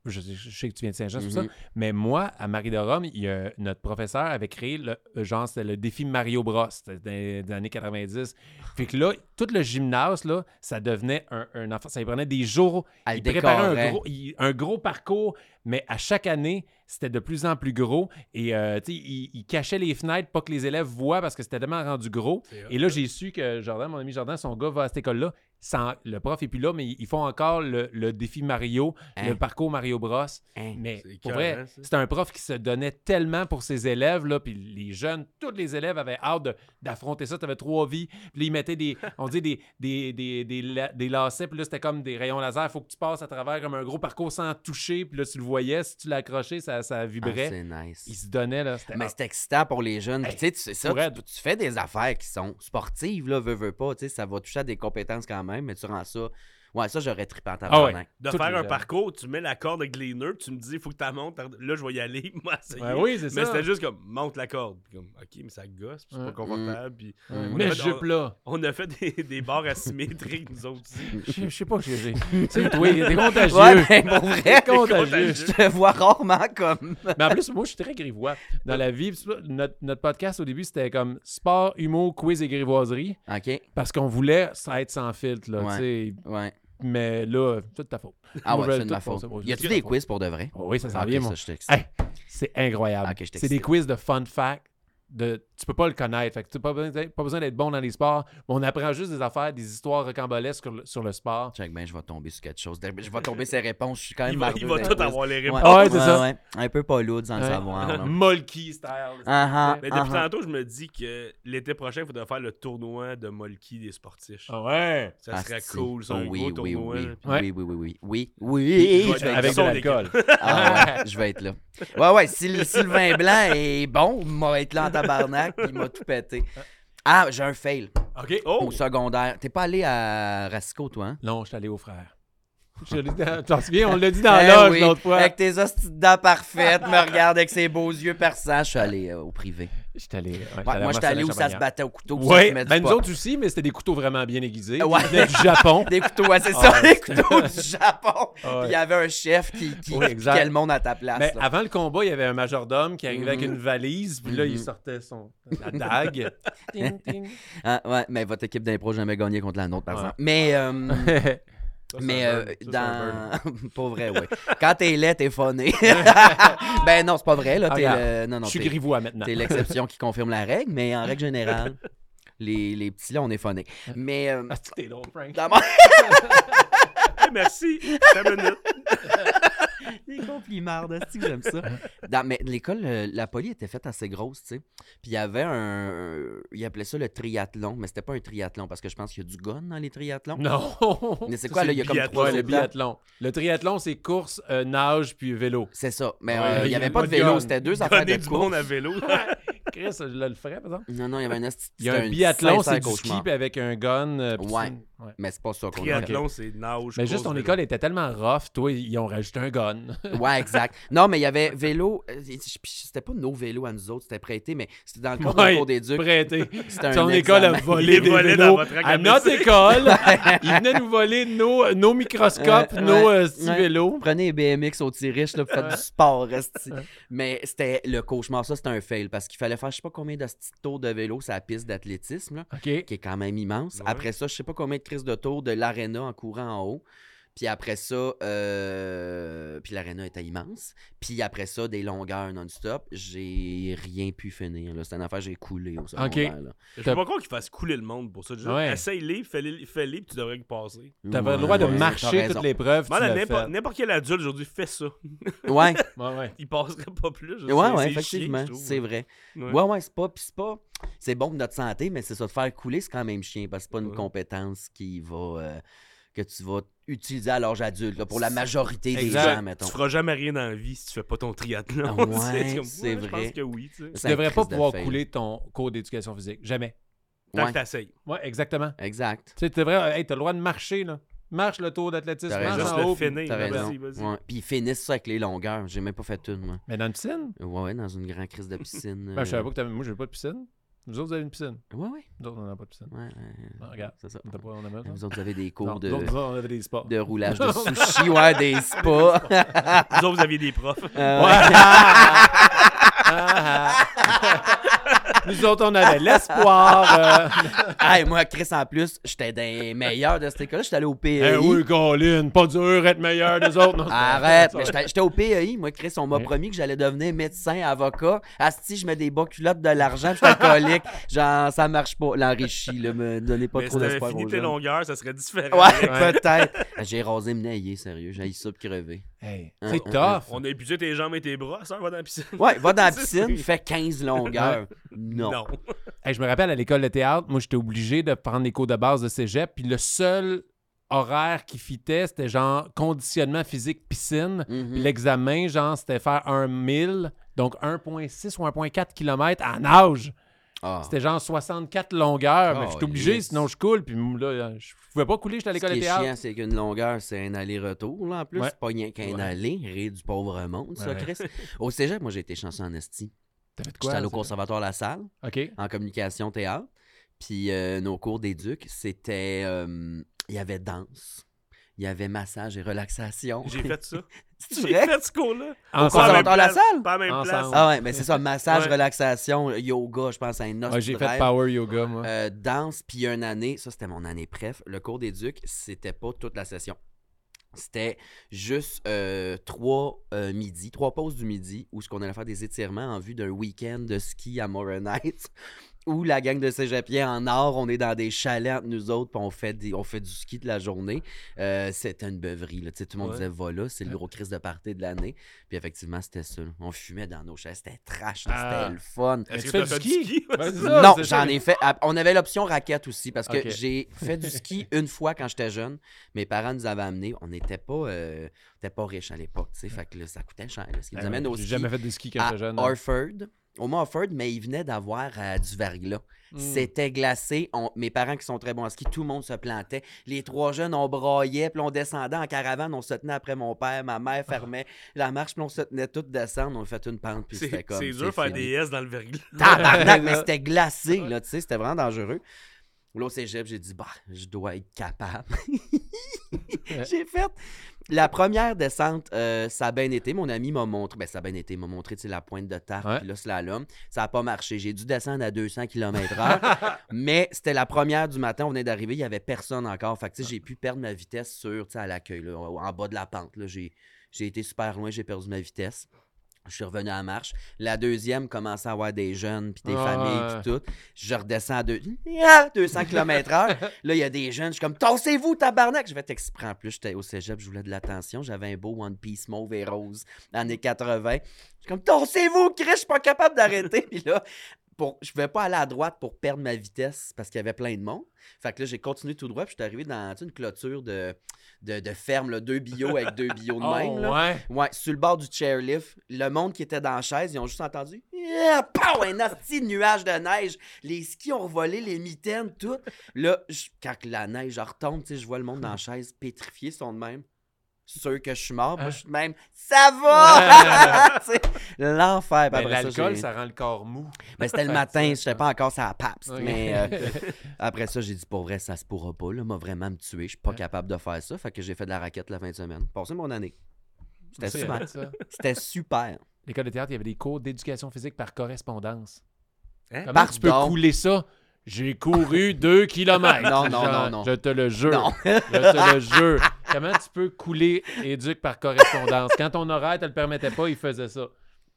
Je, je sais que tu viens de Saint-Jean, c'est mm-hmm. ça. Mais moi, à Marie-de-Rome, il y a, notre professeur avait créé le, genre, c'était le défi Mario Bros dans, dans les années quatre-vingt-dix. Fait que là, tout le gymnase, là, ça devenait un, un enfant. Ça lui prenait des jours. Elle il décorait. préparait un gros, il, un gros parcours, mais à chaque année, c'était de plus en plus gros. Et euh, tu sais, il, il cachait les fenêtres, pas que les élèves voient parce que c'était tellement rendu gros. Et là, j'ai su que Jordan, mon ami Jordan, son gars va à cette école-là. Sans, le prof n'est plus là, mais ils font encore le, le défi Mario, hein? le parcours Mario Bros. Hein? Mais c'est pour vrai, c'était un prof qui se donnait tellement pour ses élèves, là, puis les jeunes, tous les élèves avaient hâte de, d'affronter ça. Tu avais trois vies, puis là, ils mettaient des, on dit des, des, des, des, des, des lacets, puis là, c'était comme des rayons laser. Il faut que tu passes à travers comme un gros parcours sans toucher, puis là, tu le voyais, si tu l'accrochais, ça, ça vibrait. Ah, c'est nice. Ils se donnaient, là. C'était mais hâte. C'était excitant pour les jeunes. Hey, tu sais, tu sais ça, tu, tu fais des affaires qui sont sportives, là, veux, veux pas, tu sais, ça va toucher à des compétences quand même. Même, mais tu rends ça... Ouais, ça, j'aurais trippé en tabarnak. Ah ouais. De Toutes faire un parcours, tu mets la corde avec les nœuds, tu me dis, il faut que tu montes. Là, je vais y aller. Moi, ouais, oui, c'est mais ça. C'était juste comme, monte la corde. Puis comme, OK, mais ça gosse, puis c'est pas confortable. Puis mmh. on mais je jupe là. On a fait des, des barres asymétriques, nous autres aussi. Je sais pas ce que j'ai. Tu sais, toi, t'es contagieux. Ouais, mais pour vrai, contagieux. Je te vois rarement comme. Mais en plus, moi, je suis très grivois. Dans la vie, notre, notre podcast, au début, c'était comme sport, humour, quiz et grivoiserie. OK. Parce qu'on voulait être sans filtre, là. Ouais. Ouais. Mais là, c'est de ta faute. Ah ouais, c'est de ma faute. faute. Y a-tu des quiz pour de vrai? Oh oui, ça s'en vient, moi. Ça, hey, c'est incroyable. Ah, okay, c'est des quiz de fun fact. De, tu peux pas le connaître. Fait que tu n'as pas, pas besoin d'être bon dans les sports. On apprend juste des affaires, des histoires rocambolesques sur, sur le sport. Check, ben, je vais tomber sur quelque chose. Je vais tomber ses réponses. Je suis quand même marre. Il va, il va tout avoir les réponses. Ouais, ouais, c'est ouais, ça. Ouais. Un peu pas lourd sans ouais. le savoir. Molky style. Uh-huh, Mais depuis uh-huh. tantôt, je me dis que l'été prochain, il faudrait faire le tournoi de Molky des sportifs. Ah ouais. Ça ah, serait c'est... cool. C'est un oui, gros oui, tournoi. Oui. Ouais. oui, oui, oui, oui. Oui, oui. Avec de l'alcool. Ah ouais, je vais être là. Ouais, ouais. Si le vin blanc est bon, moi, être là en tabarnak, puis il m'a tout pété. Ah, j'ai un fail. OK. Oh. Au secondaire. T'es pas allé à Rasco, toi, hein? Non, je suis allé au frère. Je t'en souviens, on l'a dit dans eh l'âge oui. l'autre fois. Avec tes hosties dents parfaites, me regarde avec ses beaux yeux perçants. Je suis allé euh, au privé. J'étais allé, ouais, ouais, moi, moi j'étais allé où ça se battait au couteau. Oui, ben nous autres aussi, mais c'était des couteaux vraiment bien aiguisés. Ouais. Ils venaient du Japon. Des couteaux, ouais, c'est oh, ça, des couteaux du Japon. Oh, ouais. Il y avait un chef qui, qui, oui, qui quel monde à ta place. Mais là. Avant le combat, il y avait un majordome qui arrivait mm-hmm. avec une valise, puis là, mm-hmm. il sortait son la dague. Ding, ding. Ah, ouais, mais votre équipe d'impro jamais gagné contre la nôtre, par ouais. exemple. Mais... Euh, Ça, mais euh, dans. Pas vrai, oui. Quand t'es laid, t'es funné. Ben non, c'est pas vrai, là. T'es ah, le... non, non, je suis grivois maintenant. T'es l'exception qui confirme la règle, mais en règle générale, les, les petits, là, on est funné. Mais. Euh... Ah, t'es drôle, Frank. Dans... hey, merci. Des compliments, c'est que j'aime ça. Dans, mais l'école, la poly était faite assez grosse, tu sais. Puis il y avait un... Ils appelaient ça le triathlon, mais c'était pas un triathlon, parce que je pense qu'il y a du gun dans les triathlons. Non! Mais c'est ça, quoi, c'est là, il y a comme trois... Le biathlon. Le triathlon, c'est course, euh, nage, puis vélo. C'est ça. Mais ouais, euh, il n'y avait pas de vélo, gun. C'était deux affaires de course. Bon à vélo. Chris, je le ferais, par exemple. Non, non, il y avait un... Il y a un biathlon, c'est du ski, puis avec un gun. Euh, ouais. Ouais. Mais c'est pas ça qu'on a. Triathlon, c'est nage. Mais juste ton vélo. École était tellement rough, toi, ils ont rajouté un gun. Ouais, exact. Non, mais il y avait vélo. C'était pas nos vélos à nous autres, c'était prêté, mais c'était dans le cadre ouais, de cours des Ducs. Prêté. C'était ton école a volé des vélos dans votre à notre école. Ils venaient nous voler nos, nos microscopes, euh, nos ouais, petits ouais. vélos. Prenez les B M X aux petits riches, là, pour faire du sport. C'ti. Mais c'était le cauchemar, ça, c'était un fail parce qu'il fallait faire je sais pas combien de tours de vélo sur la piste d'athlétisme, là, okay. qui est quand même immense. Ouais. Après ça, je sais pas combien de de tour de l'aréna en courant en haut. Puis après ça, euh... puis l'aréna était immense. Puis après ça, des longueurs non-stop, j'ai rien pu finir. Là. C'était une affaire, j'ai coulé au secondaire. Okay. Je suis pas con qu'ils fassent couler le monde pour ça. Ouais. Essaye-les, fais-les, fais-les, puis tu devrais y passer. T'avais ouais, le droit de ouais, marcher toutes les preuves. Bon, n'importe, n'importe quel adulte aujourd'hui fait ça. Ouais. ouais, ouais. Il passerait pas plus. Je ouais, sais, ouais, c'est effectivement. Chier, c'est vrai. Ouais, ouais, ouais c'est pas. Puis c'est pas. C'est bon pour notre santé, mais c'est ça, de faire couler, c'est quand même chiant parce que c'est pas une ouais. compétence qui va. Euh, que tu vas utiliser à l'âge adulte, là, pour la majorité des exact. Gens, mettons. Tu feras jamais rien dans la vie si tu fais pas ton triathlon. Ah ouais, c'est, comme, c'est ouais, vrai. Je pense que oui, tu sais. Tu devrais pas de pouvoir fail. Couler ton cours d'éducation physique. Jamais. Tant ouais. que t'essayes. Ouais, exactement. Exact. Tu sais, t'es vrai, hey, t'as le droit de marcher, là. Marche le tour d'athlétisme, marche juste en haut. Finir, vas-y, vas-y. Ouais. Puis ils finissent ça avec les longueurs. J'ai même pas fait une, moi. Mais dans une piscine? Ouais, ouais, dans une grande crise de piscine. euh... ben, je savais pas que t'avais... Moi, j'ai pas de piscine. Nous autres, vous avez une piscine. Ouais, ouais. Nous autres, on n'a pas de piscine. Ouais, ouais. Non, regarde. C'est ça. On pas, on a nous autres, vous avez des cours non, de... Nous on avait des spas. De roulage de sushi, ouais, des spas. Nous autres, vous aviez des profs. Euh, ouais. Nous autres, on avait l'espoir. Euh... Hey, moi, Chris, en plus, j'étais des meilleurs de cette école. J'étais allé au P E I. Eh hey, oui, Colin, pas dur être meilleur des autres. Non, arrête, mais j'étais, j'étais au P E I. Moi, Chris, on m'a ouais. promis que j'allais devenir médecin, avocat. Asti, je mets des bas culottes de l'argent, j'étais alcoolique. Genre, ça marche pas. L'enrichi, là, me donnez pas mais trop d'espoir. Si t'avais fini tes longueurs, ça serait différent. Ouais, ouais. peut-être. J'ai rasé mes naillés, sérieux. J'ai eu ça pour crever. Hey, hein, c'est on, tough. On a épuisé tes jambes et tes bras, ça, va dans la piscine. Ouais, va dans la piscine, fais quinze longueurs. Non. non. Hey, je me rappelle à l'école de théâtre, moi j'étais obligé de prendre les cours de base de cégep, puis le seul horaire qui fitait, c'était genre conditionnement physique piscine. Mm-hmm. Puis l'examen, genre, c'était faire un mille, donc un virgule six ou un virgule quatre kilomètres à nage. Ah. C'était genre soixante-quatre longueurs, oh, mais j'étais obligé, yes. sinon je coule, puis là, je pouvais pas couler, j'étais à l'école de théâtre. Ce qui est chiant, c'est qu'une longueur, c'est un aller-retour, là, en plus. Ouais. C'est pas rien qu'un ouais. aller, rire du pauvre monde, ça, ouais. Chris. Au cégep, moi j'ai été chanceux en esti. Quoi, j'étais allé au conservatoire La Salle, okay. en communication théâtre. Puis euh, nos cours d'éduc, c'était... Euh, il y avait danse, il y avait massage et relaxation. J'ai fait ça. C'est j'ai vrai? Fait ce cours-là. Au conservatoire La Salle? Pas à même place. Ah ouais, mais c'est ça, massage, ouais. relaxation, yoga, je pense à un autre. Ouais, j'ai fait power yoga, moi. Euh, danse, puis une année, ça c'était mon année préf. Le cours d'éduc, c'était pas toute la session. C'était juste euh, trois euh, midis, trois pauses du midi où ce qu'on allait faire des étirements en vue d'un week-end de ski à Morin Heights où la gang de cégepiens en or, on est dans des chalets entre nous autres puis on fait, des, on fait du ski de la journée. Euh, c'était une beuverie. Là. Tout le monde ouais. disait voilà, c'est le gros crise de party de l'année. Puis effectivement, c'était ça. Là. On fumait dans nos chalets. C'était trash. Là, ah. C'était le fun. Est-ce que tu fais du ski? ski? Ben, ça, non, j'en ai fait. On avait l'option raquette aussi parce que okay. j'ai fait du ski une fois quand j'étais jeune. Mes parents nous avaient amenés. On n'était pas, euh, pas riches à l'époque. Ouais. Fait que là, ça coûtait cher. Là, ce qui nous amène au ski. J'ai jamais fait de ski quand j'étais jeune. À Harford. Au Mofford, mais il venait d'avoir euh, du verglas. Mm. C'était glacé. On, mes parents qui sont très bons à ski, tout le monde se plantait. Les trois jeunes, on braillait, puis on descendait en caravane, on se tenait après mon père, ma mère fermait ah. la marche, puis on se tenait tous descendre, on fait une pente, puis c'est, c'était comme... C'est dur faire des S dans le verglas. Tabarnak, mais c'était glacé, là, tu sais, c'était vraiment dangereux. Là, au cégep, j'ai dit, bah, je dois être capable. J'ai fait... La première descente, euh, ça a bien été. Mon ami m'a montré, ben ça a bien été, m'a montré la pointe de tarte, puis là, slalom. Ça n'a pas marché. J'ai dû descendre à deux cents kilomètres heure, mais c'était la première du matin. On venait d'arriver, il n'y avait personne encore. Fait que j'ai pu perdre ma vitesse sur, à l'accueil, là, en bas de la pente. Là. J'ai, j'ai été super loin, j'ai perdu ma vitesse. Je suis revenu à la marche. La deuxième commençait à avoir des jeunes, puis des oh, familles, puis tout. Je redescends à deux... deux cents kilomètres heure. Là, il y a des jeunes. Je suis comme, tossez-vous, tabarnak! Je vais t'exprimer. En plus, j'étais au cégep, je voulais de l'attention. J'avais un beau One Piece mauve et rose, années quatre-vingt. Je suis comme, tossez-vous, Chris, je suis pas capable d'arrêter. Puis là, pour... je pouvais pas aller à droite pour perdre ma vitesse parce qu'il y avait plein de monde. Fait que là, j'ai continué tout droit, puis je suis arrivé dans une clôture de. De, de ferme, là, deux bio avec deux bio de même. Oh, là. Ouais. ouais. Sur le bord du chairlift, le monde qui était dans la chaise, ils ont juste entendu yeah! Pow! Un petit nuage de neige. Les skis ont revolé, les mitaines, tout. Là, je, quand la neige retombe, je vois le monde dans la chaise pétrifié, sont de même. Sûr que je suis mort, moi je suis même ça va! L'enfer. Ben, après l'alcool, ça, ça rend le corps mou. Ben, c'était le matin, je sais pas encore ça à Paps. Okay. Mais euh, après ça, j'ai dit pour vrai, ça se pourra pas. Là, m'a vraiment me tué. Je suis pas capable de faire ça. Fait que j'ai fait de la raquette la fin de semaine. Passé mon année. C'était c'est super. Ça. C'était super. L'école de théâtre, il y avait des cours d'éducation physique par correspondance. Hein? Comment Pardon? Tu peux couler ça? J'ai couru deux kilomètres. Non, non, genre, non, non. Je te le jure. Non. Je te le jure. Comment tu peux couler éduc par correspondance? Quand ton horaire te le permettait pas, il faisait ça.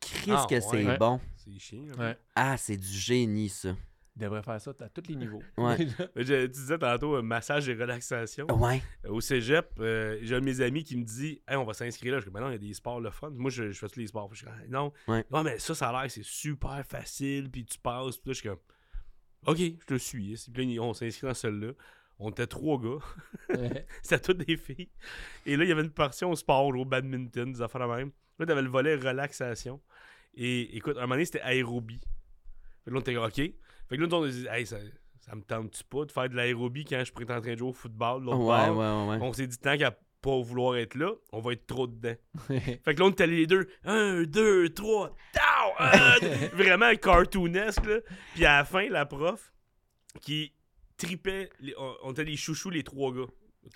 Christ ah, que ouais. c'est bon. C'est chiant. Ouais. Ah, c'est du génie, ça. Il devrait faire ça à tous les niveaux. Ouais. Je, tu disais tantôt, massage et relaxation. Ouais. Au cégep, euh, j'ai un de mes amis qui me dit hey, on va s'inscrire là. Je dis ben non, il y a des sports le fun. Moi, je, je fais tous les sports. Je dis non. Ouais. Non, mais ça, ça a l'air, c'est super facile. Puis tu passes. Puis là, je suis comme OK, je te suis. Puis là, on s'inscrit dans celle-là. On était trois gars. Ouais. C'était toutes des filles. Et là, il y avait une portion au sport, au badminton, des affaires la même. Là, t'avais le volet relaxation. Et écoute, à un moment donné, c'était aérobie. Fait que là, on était OK. Fait que là, on disait, hey, ça, ça me tente-tu pas de faire de l'aérobie quand je suis en train de jouer au football? L'autre ouais, bord, ouais, ouais. On s'est dit, tant qu'à pas vouloir être là, on va être trop dedans. Fait que là, on est allé les deux. Un, deux, trois, taou! Vraiment cartoonesque, là. Puis à la fin, la prof qui tripait, les, on était les chouchous, les trois gars.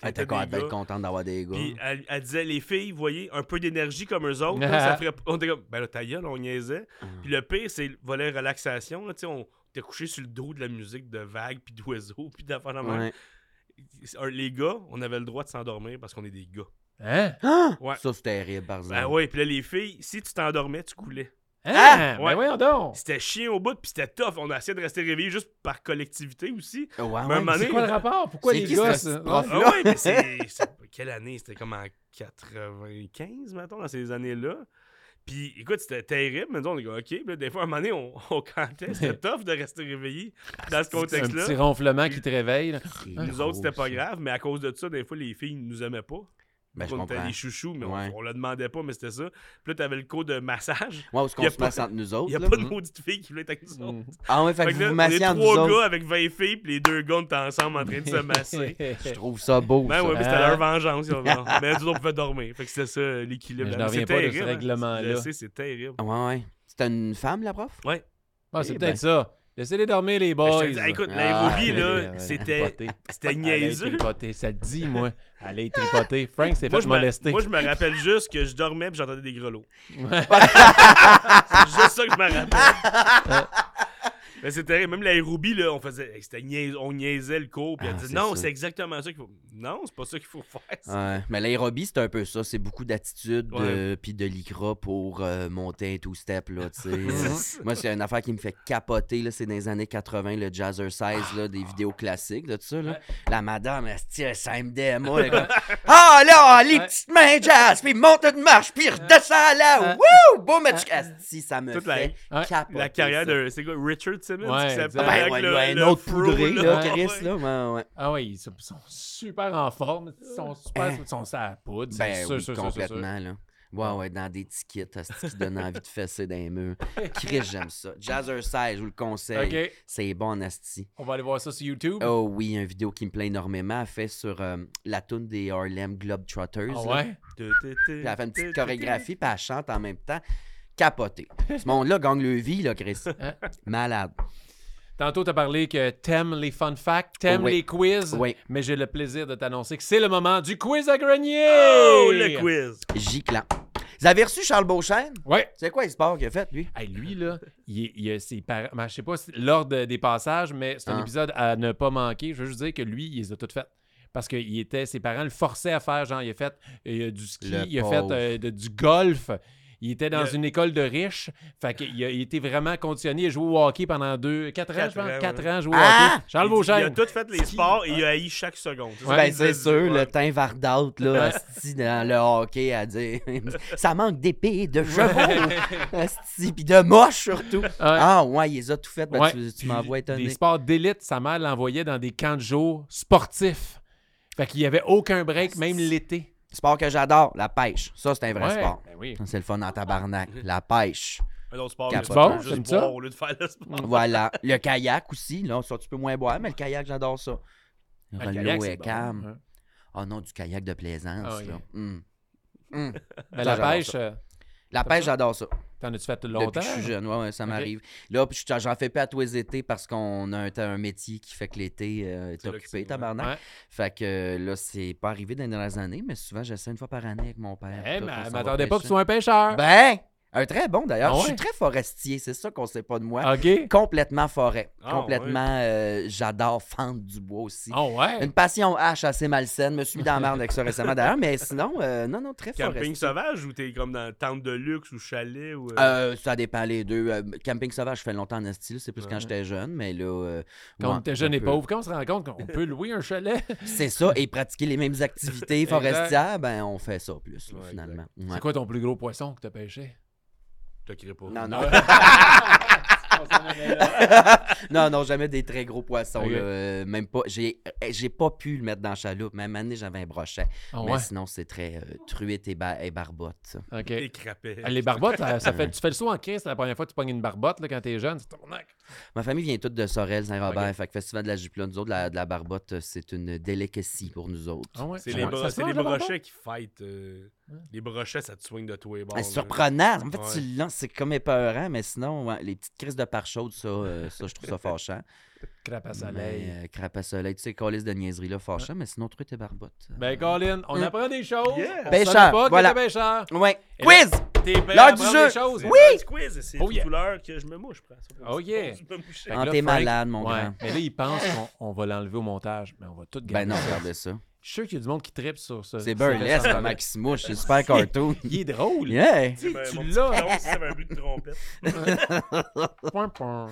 Elle était contente d'avoir des gars. Puis elle, elle disait, les filles, voyez, un peu d'énergie comme eux autres. Là, ça ferait... On était comme, ben là, ta gueule, on niaisait. Mm. Puis le pire, c'est le volet relaxation. Là, on était couché sur le dos de la musique de vagues, puis d'oiseaux, puis d'affaires de même. Ouais. Les gars, on avait le droit de s'endormir parce qu'on est des gars. Hein? Ah! Ouais. Ça, c'est terrible, par exemple. Ben oui, puis là, les filles, si tu t'endormais, tu coulais. Ah! Ouais. Ben voyons donc! C'était chiant au bout, puis c'était tough. On a essayé de rester réveillés juste par collectivité aussi. Ouais, ouais, mais donné, c'est quoi le rapport? Pourquoi les gars? C'est... Ah, ouais, mais c'est... c'est... Quelle année? C'était comme en quatre-vingt-quinze, mettons, dans ces années-là. Puis écoute, c'était terrible. Mais on est comme, OK, puis là, des fois, à un moment donné, on, on cantait. C'était tough de rester réveillé dans ce contexte-là. C'est un petit ronflement qui te réveille. Là. Nous autres, c'était pas grave, mais à cause de ça, des fois, les filles nous aimaient pas. Ben, on était les chouchous, mais ouais. on, on le demandait pas, mais c'était ça. Puis là, t'avais le cours de massage. Ouais, parce qu'on se masse entre nous autres. Il n'y a là. pas de maudite fille qui voulait être avec nous autres. Ah ouais, fait, fait que, que vous massiez entre nous autres. Les trois gars avec vingt filles, puis les deux gars, on était ensemble en train de se masser. Je trouve ça beau. Ben ouais, mais c'était leur vengeance. Mais nous autres, on pouvait dormir. Fait que c'était ça, l'équilibre. Je n'en reviens pas de ce règlement-là. Je sais, c'est terrible. Ouais, ouais. C'était une femme, la prof? Ouais. Ah, c'est peut-être ça. Laissez-les dormir, les boys. Ben, je te dis, écoute, ah, l'aérobie, là, euh, c'était, c'était niaiseux. Elle a tripoté, ça te dit, moi. Elle est tripotée. Frank s'est moi, fait molester. Moi, je me rappelle juste que je dormais et j'entendais des grelots. C'est juste ça que je me rappelle. Mais c'est terrible. Même l'aérobie, là, on faisait, c'était niais... on niaisait le cours. Puis ah, elle disait, non, ça. c'est exactement ça qu'il faut. Non, c'est pas ça qu'il faut faire. Ouais, mais l'aérobie, c'est un peu ça. C'est beaucoup d'attitude ouais. euh, puis de l'icra pour euh, monter un two-step. Là, c'est Moi, c'est une affaire qui me fait capoter. Là, c'est dans les années quatre-vingt, le Jazzercise, là, des ah. vidéos classiques. Là, tout ça, là. Ouais. La madame, elle se tire cinq D M A. Moi, là, comme... ah là, les ouais. petites mains jazz, puis monte une marche, puis redescend là. Wouh! Boum! Si ça me Toute fait la... capoter. La carrière ça. de... C'est quoi? Richard? Ouais, ça ben, ouais, le, ouais, le un autre poudré, là, là, Chris, ouais. là, ben, ouais. Ah oui, ils sont super en forme, ils sont super, ils sont sur la poudre, ben, c'est sûr, oui, sûr, complètement, sûr, là. Ouais, ouais, dans des tickets, qui donnent envie de fesser dans les murs. Chris, j'aime ça. Jazzercise, je vous le conseille. Okay. C'est bon, asti. On va aller voir ça sur YouTube. Oh oui, une vidéo qui me plaît énormément. Elle fait sur euh, la toune des Harlem Globetrotters. Ah ouais? Elle fait une petite chorégraphie, puis elle chante en même temps. Capoté. Ce monde-là gagne le vie, là, Chris. Malade. Tantôt, t'as parlé que t'aimes les fun facts, t'aimes oui. les quiz, oui. mais j'ai le plaisir de t'annoncer que c'est le moment du quiz à Grenier! Oh, le quiz! Giclan. Vous avez reçu Charles Beauchesne? Oui. C'est quoi le sport qu'il a fait, lui? Hey, lui, là, il, il a ses parents... Je sais pas l'ordre des passages, mais c'est un ah. épisode à ne pas manquer. Je veux juste dire que lui, il les a toutes faites. Parce que il était, ses parents le forçaient à faire, genre, il a fait euh, du ski, le il a pauvre. fait euh, de, du golf... Il était dans le... une école de riches. Fait qu'il a été vraiment conditionné. Il a joué au hockey pendant deux, quatre ans, je pense. Quatre ans, joué au ah! hockey. Charles Beauchesne. Il a tout fait les sports et il a haï chaque seconde. Ouais, ben, c'est sûr, ouais. le teint vardoute, là, asti, dans le hockey, à dire. Ça manque d'épées, de chevaux, asti, pis de moche, surtout. Ouais. Ah, ouais, il les a tout fait. Ben, ouais. tu, tu m'envoies étonné. Les sports d'élite, sa mère l'envoyait dans des camps de jour sportifs. Fait qu'il n'y avait aucun break, même l'été. Sport que j'adore, la pêche. Ça, c'est un vrai ouais, sport. Ben oui. C'est le fun en tabarnak. La pêche. Un autre sport, le sport juste ça. Boire au lieu de faire le sport. Voilà. Le kayak aussi. Là, ça, tu peux moins boire, mais le kayak, j'adore ça. Le, le kayak, c'est cam. Bon. Oh non, du kayak de plaisance. Ah, oui. là. Mm. Mm. Mais ça, la pêche... Ça. La pêche, ça? j'adore ça. T'en as-tu fait longtemps? Depuis que je suis jeune, ouais, ouais ça okay. m'arrive. Là, puis j'en fais pas à tous les étés parce qu'on a un, un métier qui fait que l'été euh, est occupé, tabarnak. Ouais. Fait que là, c'est pas arrivé dans les dernières années, mais souvent, j'essaie une fois par année avec mon père. Eh, hey, mais m'attendais pas que tu sois un pêcheur. Ben! Un très bon, d'ailleurs. Ah ouais. Je suis très forestier, c'est ça qu'on sait pas de moi. Okay. Complètement forêt. Oh, Complètement, ouais. euh, j'adore fendre du bois aussi. Oh, ouais. Une passion hache assez malsaine. Je me suis mis dans la merde avec ça récemment, d'ailleurs. Mais sinon, euh, non, non, très forestier. Camping sauvage ou t'es comme dans le tente de luxe ou chalet? Ou, euh... Euh, ça dépend les deux. Euh, camping sauvage, je fais longtemps en esti. C'est plus ouais. quand j'étais jeune, mais là... Euh, quand ouais, t'es jeune et pauvre, quand on se rend compte qu'on peut louer un chalet. C'est ça, et pratiquer les mêmes activités forestières, ben on fait ça plus, là, ouais, finalement. Ouais. C'est quoi ton plus gros poisson que t'as pêché? Non, non. Non, non, jamais des très gros poissons. Okay. Là, même pas. J'ai, j'ai pas pu le mettre dans la chaloupe. Même année, j'avais un brochet. Oh, mais ouais. Sinon, c'est très euh, truite et, ba- et barbotte. Ça. OK. Des crapets. Ah, les barbottes, ça, ça fait, ouais. Tu fais le saut en crise. C'est la première fois que tu pognes une barbotte là, quand t'es jeune. C'est tournac. Ma famille vient toute de Sorel, Saint-Robert. Okay. Fait que Festival de la Jupla, nous autres, la, de la barbotte, c'est une délicatie pour nous autres. Ah, ouais. C'est, c'est les, bro- c'est les brochets qui fightent. Euh... Les brochets, ça te soigne de tous les bords. C'est surprenant. En fait, ouais. Tu le lances, c'est comme épeurant, mais sinon, les petites crises de pare-chaude, ça, euh, ça je trouve ça fâchant. Crape à soleil. Mais, euh, crape à soleil. Tu sais, calice de niaiserie, là, fâchant, mais sinon, truite et barbotte. Ben, Colin, on mm. apprend des choses. Yeah. Pêcheur. On voilà. T'es pêcheur. Ouais. Et quiz! Là, t'es bien l'heure du jeu. Choses, oui! L'heure du quiz, c'est oh, yeah. Tout l'heure que je me mouche, je pense. Oh yeah! Quand t'es malade, mon ouais. Grand. Mais là, ils pensent qu'on va l'enlever au montage, mais on va tout garder. Ben non, regardez ça. Je suis sûr qu'il y a du monde qui trippe sur ça. C'est burlesque, comment il se mouche, c'est super cartoon. Il est drôle. Yeah. Tu l'as. Si ça avait un but de trompette. Point, point.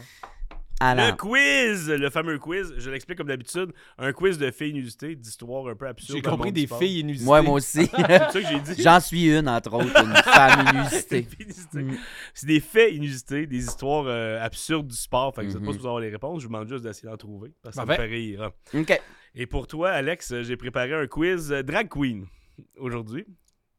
Alors. Le quiz, le fameux quiz, je l'explique comme d'habitude, un quiz de filles inusitées, d'histoires un peu absurdes. J'ai compris des filles inusitées. Moi, moi aussi. C'est ça que j'ai dit. J'en suis une, entre autres, une femme inusitée. Mm. C'est des faits inusités, des histoires euh, absurdes du sport. Fait que mm-hmm. Je ne sais pas si vous avez les réponses, je vous demande juste d'essayer d'en trouver. Parce que ça me fait rire. OK. Et pour toi, Alex, j'ai préparé un quiz drag queen aujourd'hui.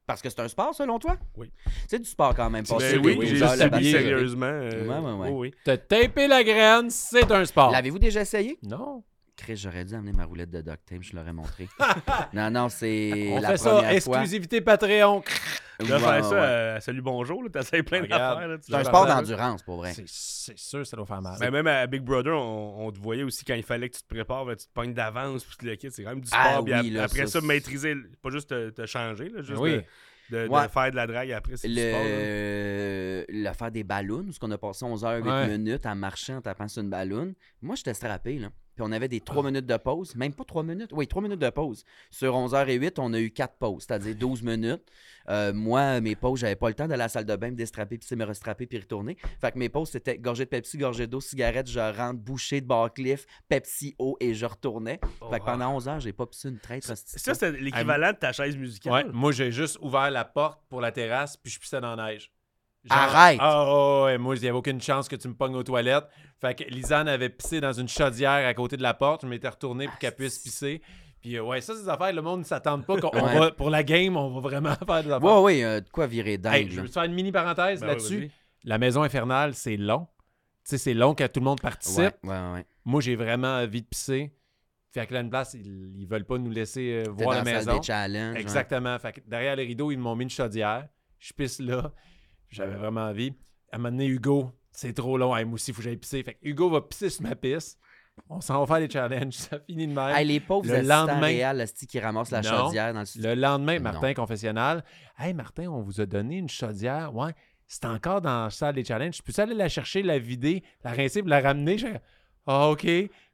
Parce que c'est un sport, selon toi? Oui. C'est du sport quand même. Pas ben oui, j'ai subi sérieusement. Euh... Ouais, ouais, ouais. Oh, oui. Te taper la graine, c'est un sport. L'avez-vous déjà essayé? Non. Chris, j'aurais dû amener ma roulette de duct tape, je l'aurais montré. non, non, c'est on la fait première ça, fois. Exclusivité Patreon. Tu vas faire ça, ouais. euh, salut, bonjour, là, t'essayes plein d'affaires. Là, c'est un sport d'endurance, pour vrai. C'est, c'est sûr ça doit faire mal. Mais même à Big Brother, on, on te voyait aussi quand il fallait que tu te prépares, ben, tu te pognes d'avance, puis tu le quittes, c'est quand même du sport. Ah, oui, à, là, après ça, ça maîtriser, pas juste te, te changer, là, juste oui. de... De, ouais. de faire de la drague après, c'est le... du sport. Euh, le faire des ballons, parce qu'on a passé onze heures huit ouais. minutes à marcher en tapant sur une ballon. Moi, j'étais strappé, là. Puis on avait des trois minutes de pause, même pas trois minutes. Oui, trois minutes de pause. Sur onze heures huit, on a eu quatre pauses, c'est-à-dire douze minutes. Euh, moi, mes pauses, j'avais pas le temps d'aller à la salle de bain, me déstrapper, puis me restrapper, puis retourner. Fait que mes pauses, c'était gorgée de Pepsi, gorgée d'eau, cigarette, je rentre, bouchée de Barcliff, Pepsi, eau, et je retournais. Oh, fait que pendant onze heures, j'ai pas pissé une traite. Ça, ça c'est l'équivalent de ta chaise musicale. Ouais, moi, j'ai juste ouvert la porte pour la terrasse, puis je pissais dans la neige. Genre, arrête! Ah oh, ouais, oh, oh, moi, il n'y avait aucune chance que tu me pognes aux toilettes. Fait que Lisanne avait pissé dans une chaudière à côté de la porte. Je m'étais retourné pour qu'elle puisse pisser. Puis euh, ouais, ça, c'est des affaires. Le monde ne s'attend pas. Qu'on, ouais. va, pour la game, on va vraiment faire des affaires. Ouais, ouais, euh, de quoi virer dingue. Hey, je veux te faire une mini parenthèse ben là-dessus. Oui, la maison infernale, c'est long. Tu sais, c'est long que tout le monde participe. Ouais, ouais, ouais. Moi, j'ai vraiment envie de pisser. Fait que là, une place, ils ne veulent pas nous laisser euh, voir la, la maison. Des exactement. Ouais. Fait que derrière les rideaux, ils m'ont mis une chaudière. Je pisse là. J'avais vraiment envie. À un moment donné, Hugo, c'est trop long. Hey, moi aussi, il faut que j'aille pisser. Fait que Hugo va pisser sur ma piste. On s'en va faire des challenges. Ça finit de même. Hey, les pauvres le lendemain, réels, qui ramasse la non, chaudière dans le sud. Le lendemain, Martin, non. confessionnal. Hey, Martin, on vous a donné une chaudière. Ouais, c'est encore dans la salle des challenges. Je peux aller la chercher, la vider, la rincer, la ramener. Ah, OK.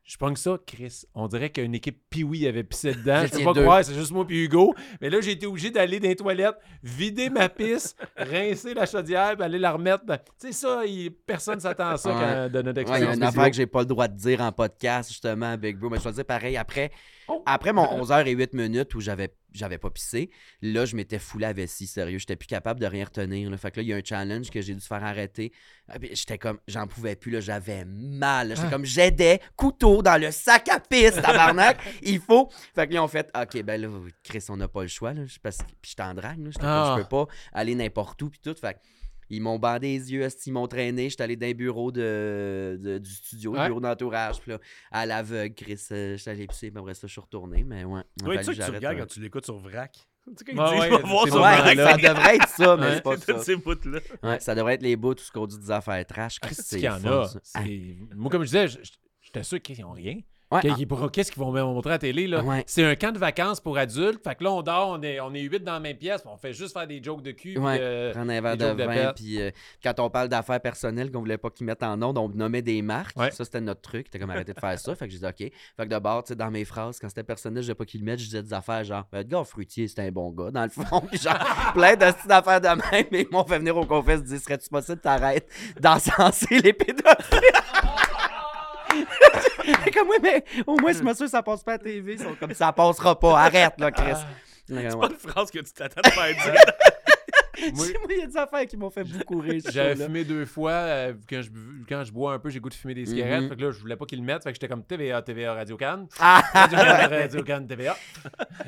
Je pense que ça, Chris, on dirait qu'une équipe Pee-Wee avait pissé dedans. Je peux pas deux. Croire, c'est juste moi puis Hugo. Mais là, j'ai été obligé d'aller dans les toilettes, vider ma pisse, rincer la chaudière, puis aller la remettre. Dans... Tu sais, ça, il... personne ne s'attend à ça ouais. quand, de notre expérience. Ouais, il y a une affaire que j'ai pas le droit de dire en podcast, justement, Big Bro. Mais je vais dire pareil. Après, oh. après mon onze heures huit minutes où j'avais J'avais pas pissé. Là, je m'étais foulé à vessie, sérieux. J'étais plus capable de rien retenir. Là. Fait que là, il y a un challenge que j'ai dû se faire arrêter. J'étais comme, j'en pouvais plus. Là. J'avais mal. Là. J'étais ah. comme, j'aidais, couteau dans le sac à pisse, tabarnak. Il faut. Fait que là, on fait, OK, ben là, Chris, on n'a pas le choix. Là. Parce que puis j'étais en drague. Là. J'étais ah. comme, je peux pas aller n'importe où. Puis tout. Fait que ils m'ont bandé les yeux, ils m'ont traîné. J'étais allé dans le bureau de, de, du studio, ouais. bureau d'entourage. Puis là, à l'aveugle, Chris, j'étais allé pisser. Puis après ça, je suis retourné. Mais ouais. Ouais, tu sais que tu regardes quand tu l'écoutes sur vrac. Tu sais, quand ah, il dit, ouais, je vais voir sur vrac. Ça devrait être ça, mais ouais, c'est pas c'est ça. Ces bouts-là. Ouais, ça devrait être les bouts, tout ce qu'on dit des affaires trash. Chris, ah, c'est qu'il y en a. C'est... Moi, comme je disais, j'étais sûr qu'ils n'ont rien. Ouais, ah. Qu'est-ce qu'ils vont me montrer à la télé? Là? Ouais. C'est un camp de vacances pour adultes. Fait que là, on dort, on est, on est huit dans la même pièce. On fait juste faire des jokes de cul. Ouais. Puis, euh, prendre un verre de vin. Puis euh, quand on parle d'affaires personnelles qu'on voulait pas qu'ils mettent en ondes, on nommait des marques. Ouais. Ça, c'était notre truc. T'as comme arrêté de faire ça. Fait que j'ai dit OK. Fait que d'abord, tu sais, dans mes phrases, quand c'était personnel, je voulais pas qu'ils le mettent. Je disais des affaires genre, le gars fruitier, c'était un bon gars, dans le fond. Puis genre, plein de petites affaires de même. Mais ils m'ont fait venir au confesse. Ils disaient, serais-tu possible t'arrêtes d'encenser les pédophiles? Comme oui, mais au moins, je m'assure que ça passe pas à la T V. Sont comme ça passera pas. Arrête, là, Chris. Ah, c'est ouais. pas une phrase que tu t'attends à faire dire. Moi, il y a des affaires qui m'ont fait beaucoup rire. J'avais fumé deux fois. Euh, quand, je, quand je bois un peu, j'ai goût de fumer des cigarettes. Mm-hmm. Fait que là, je voulais pas qu'ils le mettent. Fait que j'étais comme T V A, T V A, Radio-Can. Ah! Radio-Can, Radio-Can, T V A.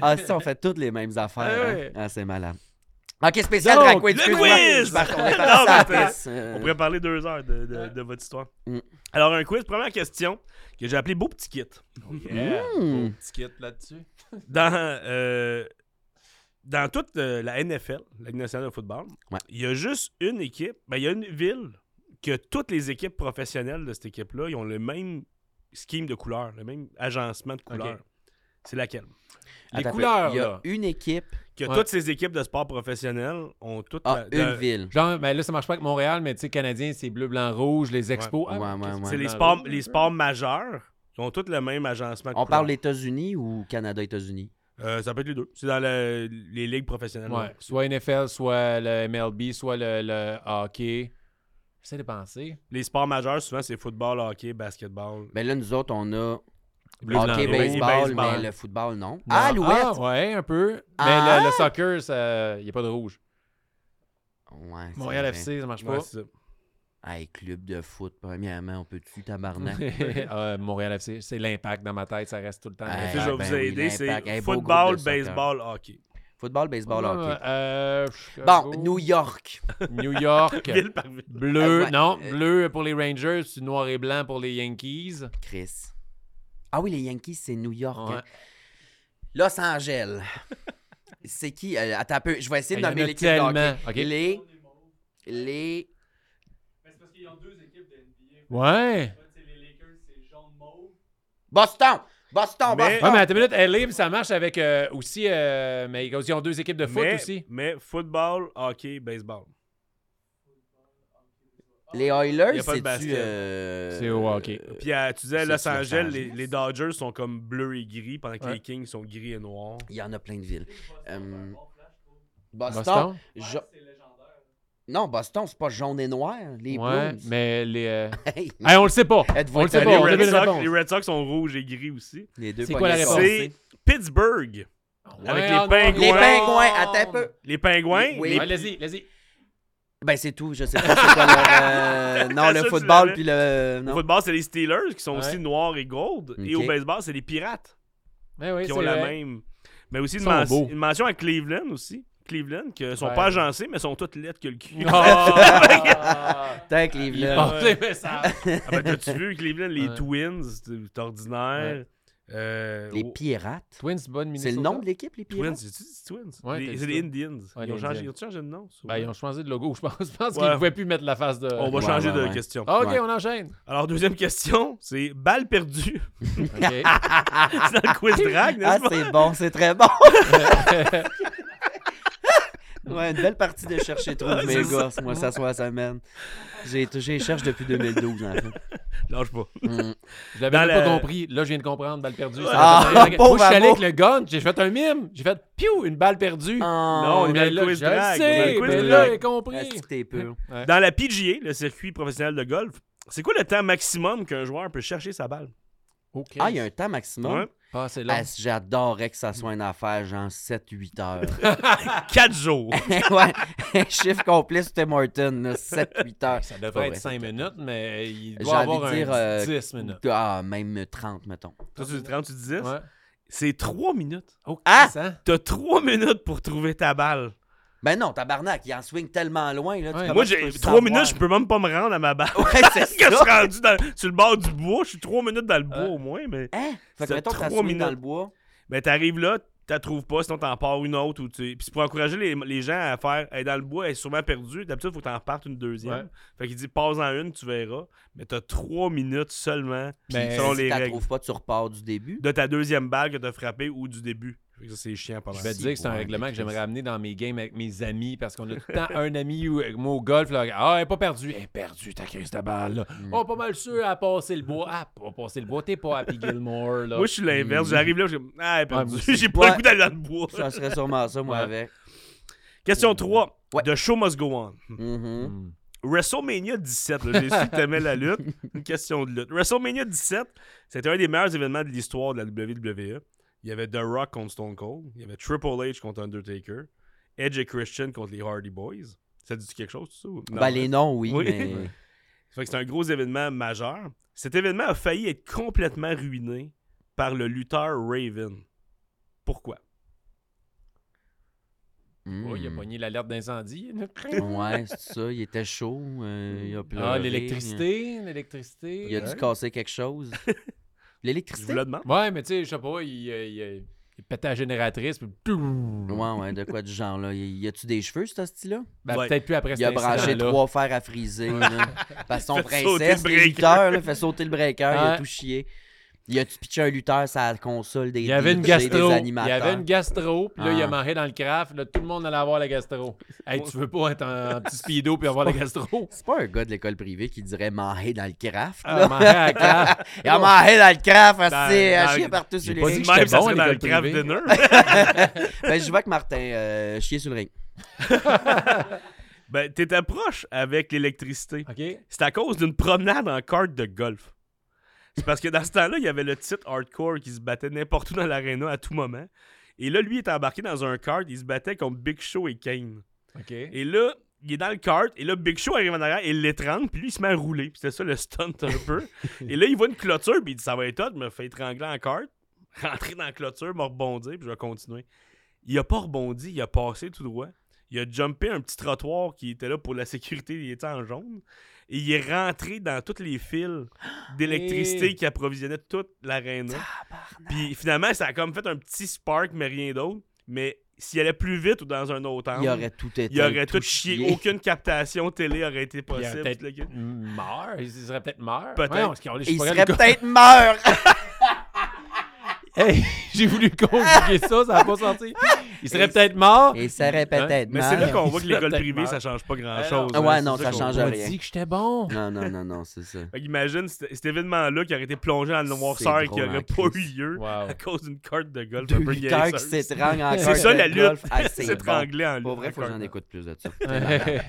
Ah, ça, on fait toutes les mêmes affaires. Ah, ouais. hein. ah c'est malade. Ok, spécial Drag Queen. Le quiz! On, euh... on pourrait parler deux heures de, de, de votre histoire. Mm. Alors, un quiz, première question, que j'ai appelé Beau Petit Kit. Oh yeah. mm. Beau Petit Kit là-dessus. Dans, euh, dans toute euh, la N F L, la Ligue nationale de football, ouais. il y a juste une équipe, ben, il y a une ville que toutes les équipes professionnelles de cette équipe-là, ils ont le même scheme de couleurs, le même agencement de couleurs. Okay. C'est laquelle? Les Attends, couleurs, Il y a là, une équipe... Que ouais. toutes ces équipes de sport professionnel ont toutes... Ah, la, une la, ville. Genre, ben là, ça marche pas avec Montréal, mais tu sais, Canadien, c'est bleu, blanc, rouge, les expos... Ouais. Ah, ouais, ouais, ouais. C'est les sports, les sports majeurs, ils ont tous le même agencement. On parle États-Unis ou Canada-États-Unis? Euh, ça peut être les deux. C'est dans le, les ligues professionnelles. Ouais. Soit N F L, soit le M L B, soit le, le hockey... J'essaie de penser. Les sports majeurs, souvent, c'est football, hockey, basketball. Ben là, nous autres, on a... Bleu, ok, blanc, baseball, baseball, mais le football, non. Ah, Alouette! Ah, ouais, un peu. Ah. Mais le, le soccer, il n'y a pas de rouge. Ouais, Montréal F C, ça marche ouais, pas. C'est ça. Hey, club de foot, premièrement, on peut-tu, tabarnak? euh, Montréal F C, c'est l'impact dans ma tête, ça reste tout le temps. Hey, si je vais ben vous aider, oui, c'est hey, football, baseball, hockey. Football, baseball, oh, hockey. Euh, bon, New York. New York. Ville par ville. Bleu, ouais, non, euh... bleu pour les Rangers, noir et blanc pour les Yankees. Chris. Ah oui, les Yankees, c'est New York. Ouais. Los Angeles. C'est qui? Euh, attends un peu, je vais essayer de ah, nommer l'équipe de hockey. Okay. Les... les... Ben, c'est parce qu'il y a deux équipes de N B A. Ouais. C'est les Lakers, c'est jaune-mauve. Boston! Boston, mais... Boston! Ouais, mais attends une minute, L A, ça marche avec euh, aussi... Euh, mais ils ont deux équipes de foot mais, aussi. Mais football, hockey, baseball. Les Oilers, c'est-tu... Euh... C'est au hockey. Puis à, tu disais, à Los Angeles, les, les Dodgers sont comme bleus et gris, pendant que ouais. les Kings sont gris et noirs. Il y en a plein de villes. Euh... Boston, Boston? Je... Ouais, c'est légendaire. Non, Boston, c'est pas jaune et noir. Les ouais, Blues. Mais les... Euh... hey, on le sait pas. On le sait pas. Les Red, Sox, les Red Sox sont rouges et gris aussi. Les deux. C'est quoi la réponse? C'est Pittsburgh. Ouais, avec les oh, pingouins. Les pingouins, attends un peu. Les pingouins. Oui. Vas-y, vas-y. Ben, c'est tout. Je sais pas c'est quoi leur... Euh, non, le football, puis le... Non. Le football, c'est les Steelers, qui sont ouais. aussi noirs et gold. Okay. Et au baseball, c'est les Pirates, ben oui, qui ont vrai. La même... Mais aussi, une, men- une mention à Cleveland, aussi. Cleveland, qui sont ouais. pas agencés, mais sont toutes lettres que le cul. Oh! T'as Cleveland. Ah, ben, t'as-tu vu, Cleveland, les ouais. Twins, c'est ordinaire. Ouais. Euh, les Pirates. Twins, bonne Minnesota. C'est le nom de l'équipe, les Pirates. Twins, c'est Twins. Ouais, les, c'est les Indians. Ouais, ils, ont changé, ils ont changé de nom. Ben, ils ont changé de logo. Je pense, je pense ouais. qu'ils ne pouvaient plus mettre la face de. On va ouais, changer ouais, de ouais. question. Ah, ok, ouais. on enchaîne. Alors, deuxième question, c'est balle perdue. Okay. C'est dans le quiz drag, n'est-ce ah, pas? Ah, c'est bon, c'est très bon. Ouais, une belle partie de chercher trop de mes gosses. Moi, ça soit à sa mène. J'ai touché cherche depuis deux mille douze, en fait. Lâche pas. Mm. Je l'avais même la... pas compris. Là, je viens de comprendre. Balle perdue. Ça ah, ah, moi, je suis allé avec le gun. J'ai fait un mime. J'ai fait piou, une balle perdue. Oh, non, mais là, quiz je drag. Sais. Quiz mais drag. Là, j'ai compris. Est-ce que t'es pur? Ouais. Dans la P G A, le circuit professionnel de golf, c'est quoi le temps maximum qu'un joueur peut chercher sa balle? Okay. Ah, il y a un temps maximum? Ouais. Ah, c'est long. Ah, j'adorerais que ça soit une affaire genre sept huit heures. quatre jours. Ouais, chiffre complet, c'était Morton, sept huit heures. Ça devrait être cinq minutes, mais il doit J'ai avoir un dire, euh, dix minutes. Ah, même trente, mettons. Toi, tu dis trente, tu dis dix? Ouais. C'est trois minutes. Oh, ah! T'as trois minutes pour trouver ta balle. Ben non, tabarnak, il en swing tellement loin. Là, ouais, moi, j'ai trois minutes, je peux même pas me rendre à ma balle. Ouais, c'est ça. Je suis rendu dans, sur le bord du bois, je suis trois minutes dans le bois euh... au moins. Mais hein? Fait que mettons que t'as swing dans le bois. Ben t'arrives là, t'as trouves pas, sinon t'en pars une autre. Ou tu... Puis pour encourager les, les gens à faire, hey, dans le bois, elle est sûrement perdue. D'habitude, il faut que t'en repartes une deuxième. Ouais. Fait qu'il dit, passe en une, tu verras. Mais t'as trois minutes seulement. Ben, selon si les t'en règles. Trouves pas, tu repars du début. De ta deuxième balle que t'as frappée ou du début. Ça, c'est chiant, pas mal. Je vais te dire que c'est un ouais, règlement que j'aimerais amener dans mes games avec mes amis parce qu'on a tout le temps un ami où, moi au golf, là, ah, elle n'est pas perdue. Elle est perdue, t'as quinze ta balle. Là. Mm. Oh, pas mal sûr, à passer le bois. Ah, pas passer le bois, t'es pas Happy Gilmore. Là. Moi, je suis l'inverse. Mm. J'arrive là, je dis, ah, elle est perdue. Ouais, j'ai pas ouais. le goût d'aller dans le bois. Ça serait sûrement ça, moi, ouais. avec. Question trois. Ouais. The show must go on. Mm-hmm. Mm. WrestleMania dix-sept, là, j'ai su que t'aimais la lutte. Une question de lutte. WrestleMania dix-sept, c'était un des meilleurs événements de l'histoire de la W W E. Il y avait The Rock contre Stone Cold. Il y avait Triple H contre Undertaker. Edge et Christian contre les Hardy Boys. Ça dit quelque chose, tout ça? Non, ben, les noms, oui. oui. Mais... fait que c'est un gros événement majeur. Cet événement a failli être complètement ruiné par le lutteur Raven. Pourquoi? Mmh. Oh, il a pogné l'alerte d'incendie. Ouais, c'est ça. Il était chaud. Euh, il a pleuré. Ah, l'électricité. l'électricité. Il a ouais. dû casser quelque chose. L'électricité? Je vous le demande. Ouais, mais tu sais, je sais pas, il, il, il pétait la génératrice. Puis... ouais, ouais, de quoi du genre, là? Il y a-tu des cheveux, ce style-là? Ben, ouais. peut-être plus après ça. Il a branché trois fers à friser. Là. Parce que son princesse, le lutteur, là, fait sauter le breaker. Ouais. Il a tout chié. Il a-tu pitché un lutteur sur la console des, il y avait une gastro, des animateurs? Il y avait une gastro, puis là, ah. il a marré dans le craft. Là, tout le monde allait avoir la gastro. Hey, tu veux pas être un petit speedo puis avoir la gastro? C'est pas un gars de l'école privée qui dirait marrer dans le craft. Ah, marrer dans le craft. Il a marré dans le craft, c'est à chier partout sur les rings. J'ai pas dit que j'étais bon dans le craft dinner. Ben, je vois que Martin euh, chier sur le ring. Ben, t'es proche avec l'électricité. Okay. C'est à cause d'une promenade en carte de golf. C'est parce que dans ce temps-là, il y avait le titre hardcore qui se battait n'importe où dans l'aréna à tout moment. Et là, lui, il était embarqué dans un kart. Il se battait contre Big Show et Kane. Okay. Et là, il est dans le kart. Et là, Big Show arrive en arrière et l'étrangle. Puis lui, il se met à rouler. Puis c'était ça, le stunt un peu. Et là, il voit une clôture. Puis il dit, ça va être hot. Je me fais étrangler en kart. Rentrer dans la clôture, me rebondir. Puis je vais continuer. Il a pas rebondi. Il a passé tout droit. Il a jumpé un petit trottoir qui était là pour la sécurité. Il était en jaune. Et il est rentré dans toutes les fils d'électricité et... qui approvisionnaient toute l'aréna. Puis finalement, ça a comme fait un petit spark, mais rien d'autre. Mais s'il allait plus vite ou dans un autre angle, il aurait tout été. Il aurait tout chié. chié. Aucune captation télé aurait été possible. Il aurait peut-être mort. Il serait peut-être mort. Peut-être. Ouais, il serait peut-être mort. Hey, j'ai voulu compliquer ça, ça n'a pas senti. Il serait peut-être mort. Il serait peut-être hein? mort. Mais c'est là qu'on voit que l'école privée, mort. Ça change pas grand-chose. Ah ouais, hein, non, ça, ça change rien. On dit que j'étais bon. Non, non, non, non, c'est ça. Fait qu'imagine cet événement-là qui aurait été plongé dans le noirceur et qui n'aurait pas eu lieu wow. à cause d'une carte de golf. Deux lutteurs qui s'étranglent en carte ça, de la lutte. golf. Ah, c'est ça, la lutte. S'étrangler en lutte. Pour vrai, faut que j'en écoute plus de ça.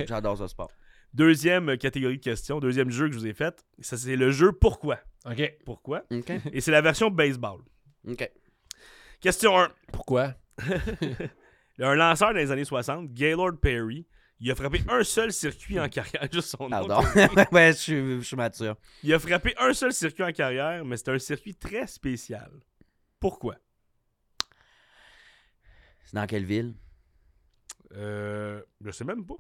J'adore ce sport. Deuxième catégorie de questions, deuxième jeu que je vous ai fait, ça c'est le jeu Pourquoi. OK. Pourquoi. Et c'est la version baseball. OK. Question un. Pourquoi? Un lanceur dans les années soixante, Gaylord Perry, il a frappé un seul circuit en carrière. Juste son nom. Pardon. Ouais, je suis, je suis mature. Il a frappé un seul circuit en carrière, mais c'est un circuit très spécial. Pourquoi? C'est dans quelle ville? Euh, je sais même pas.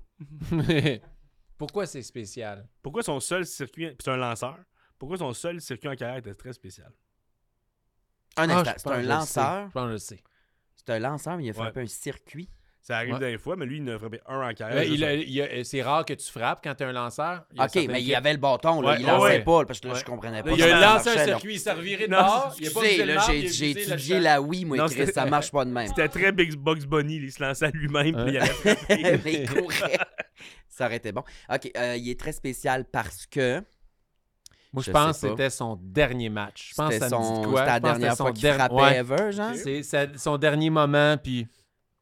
Pourquoi c'est spécial? Pourquoi son seul circuit... C'est un lanceur. Pourquoi son seul circuit en carrière était très spécial? Un ah, c'est un lanceur. Je pense que je le sais. C'est un lanceur, mais il a frappé ouais. un circuit. Ça arrive ouais. des fois, mais lui, il en a frappé un en carrière. Il a, il a, c'est rare que tu frappes quand tu es un lanceur. OK, mais fait... il avait le bâton. Là, ouais. Il lançait ouais. pas, parce que là, ouais. je comprenais pas. Il a lancé un circuit, il s'est reviré de bord. Tu sais, là, j'ai, j'ai étudié la Wii, moi, non, Chris, ça marche pas de même. C'était très Big Box Bunny, il se lançait lui-même, puis il avait mais il courait. Ça aurait été bon. OK, il est très spécial parce que... Moi, je, je pense que c'était son dernier match. Je pense que ça son... me dit quoi? C'était la dernière fois qu'il der... frappait ouais. ever, genre? C'est, c'est son dernier moment, puis...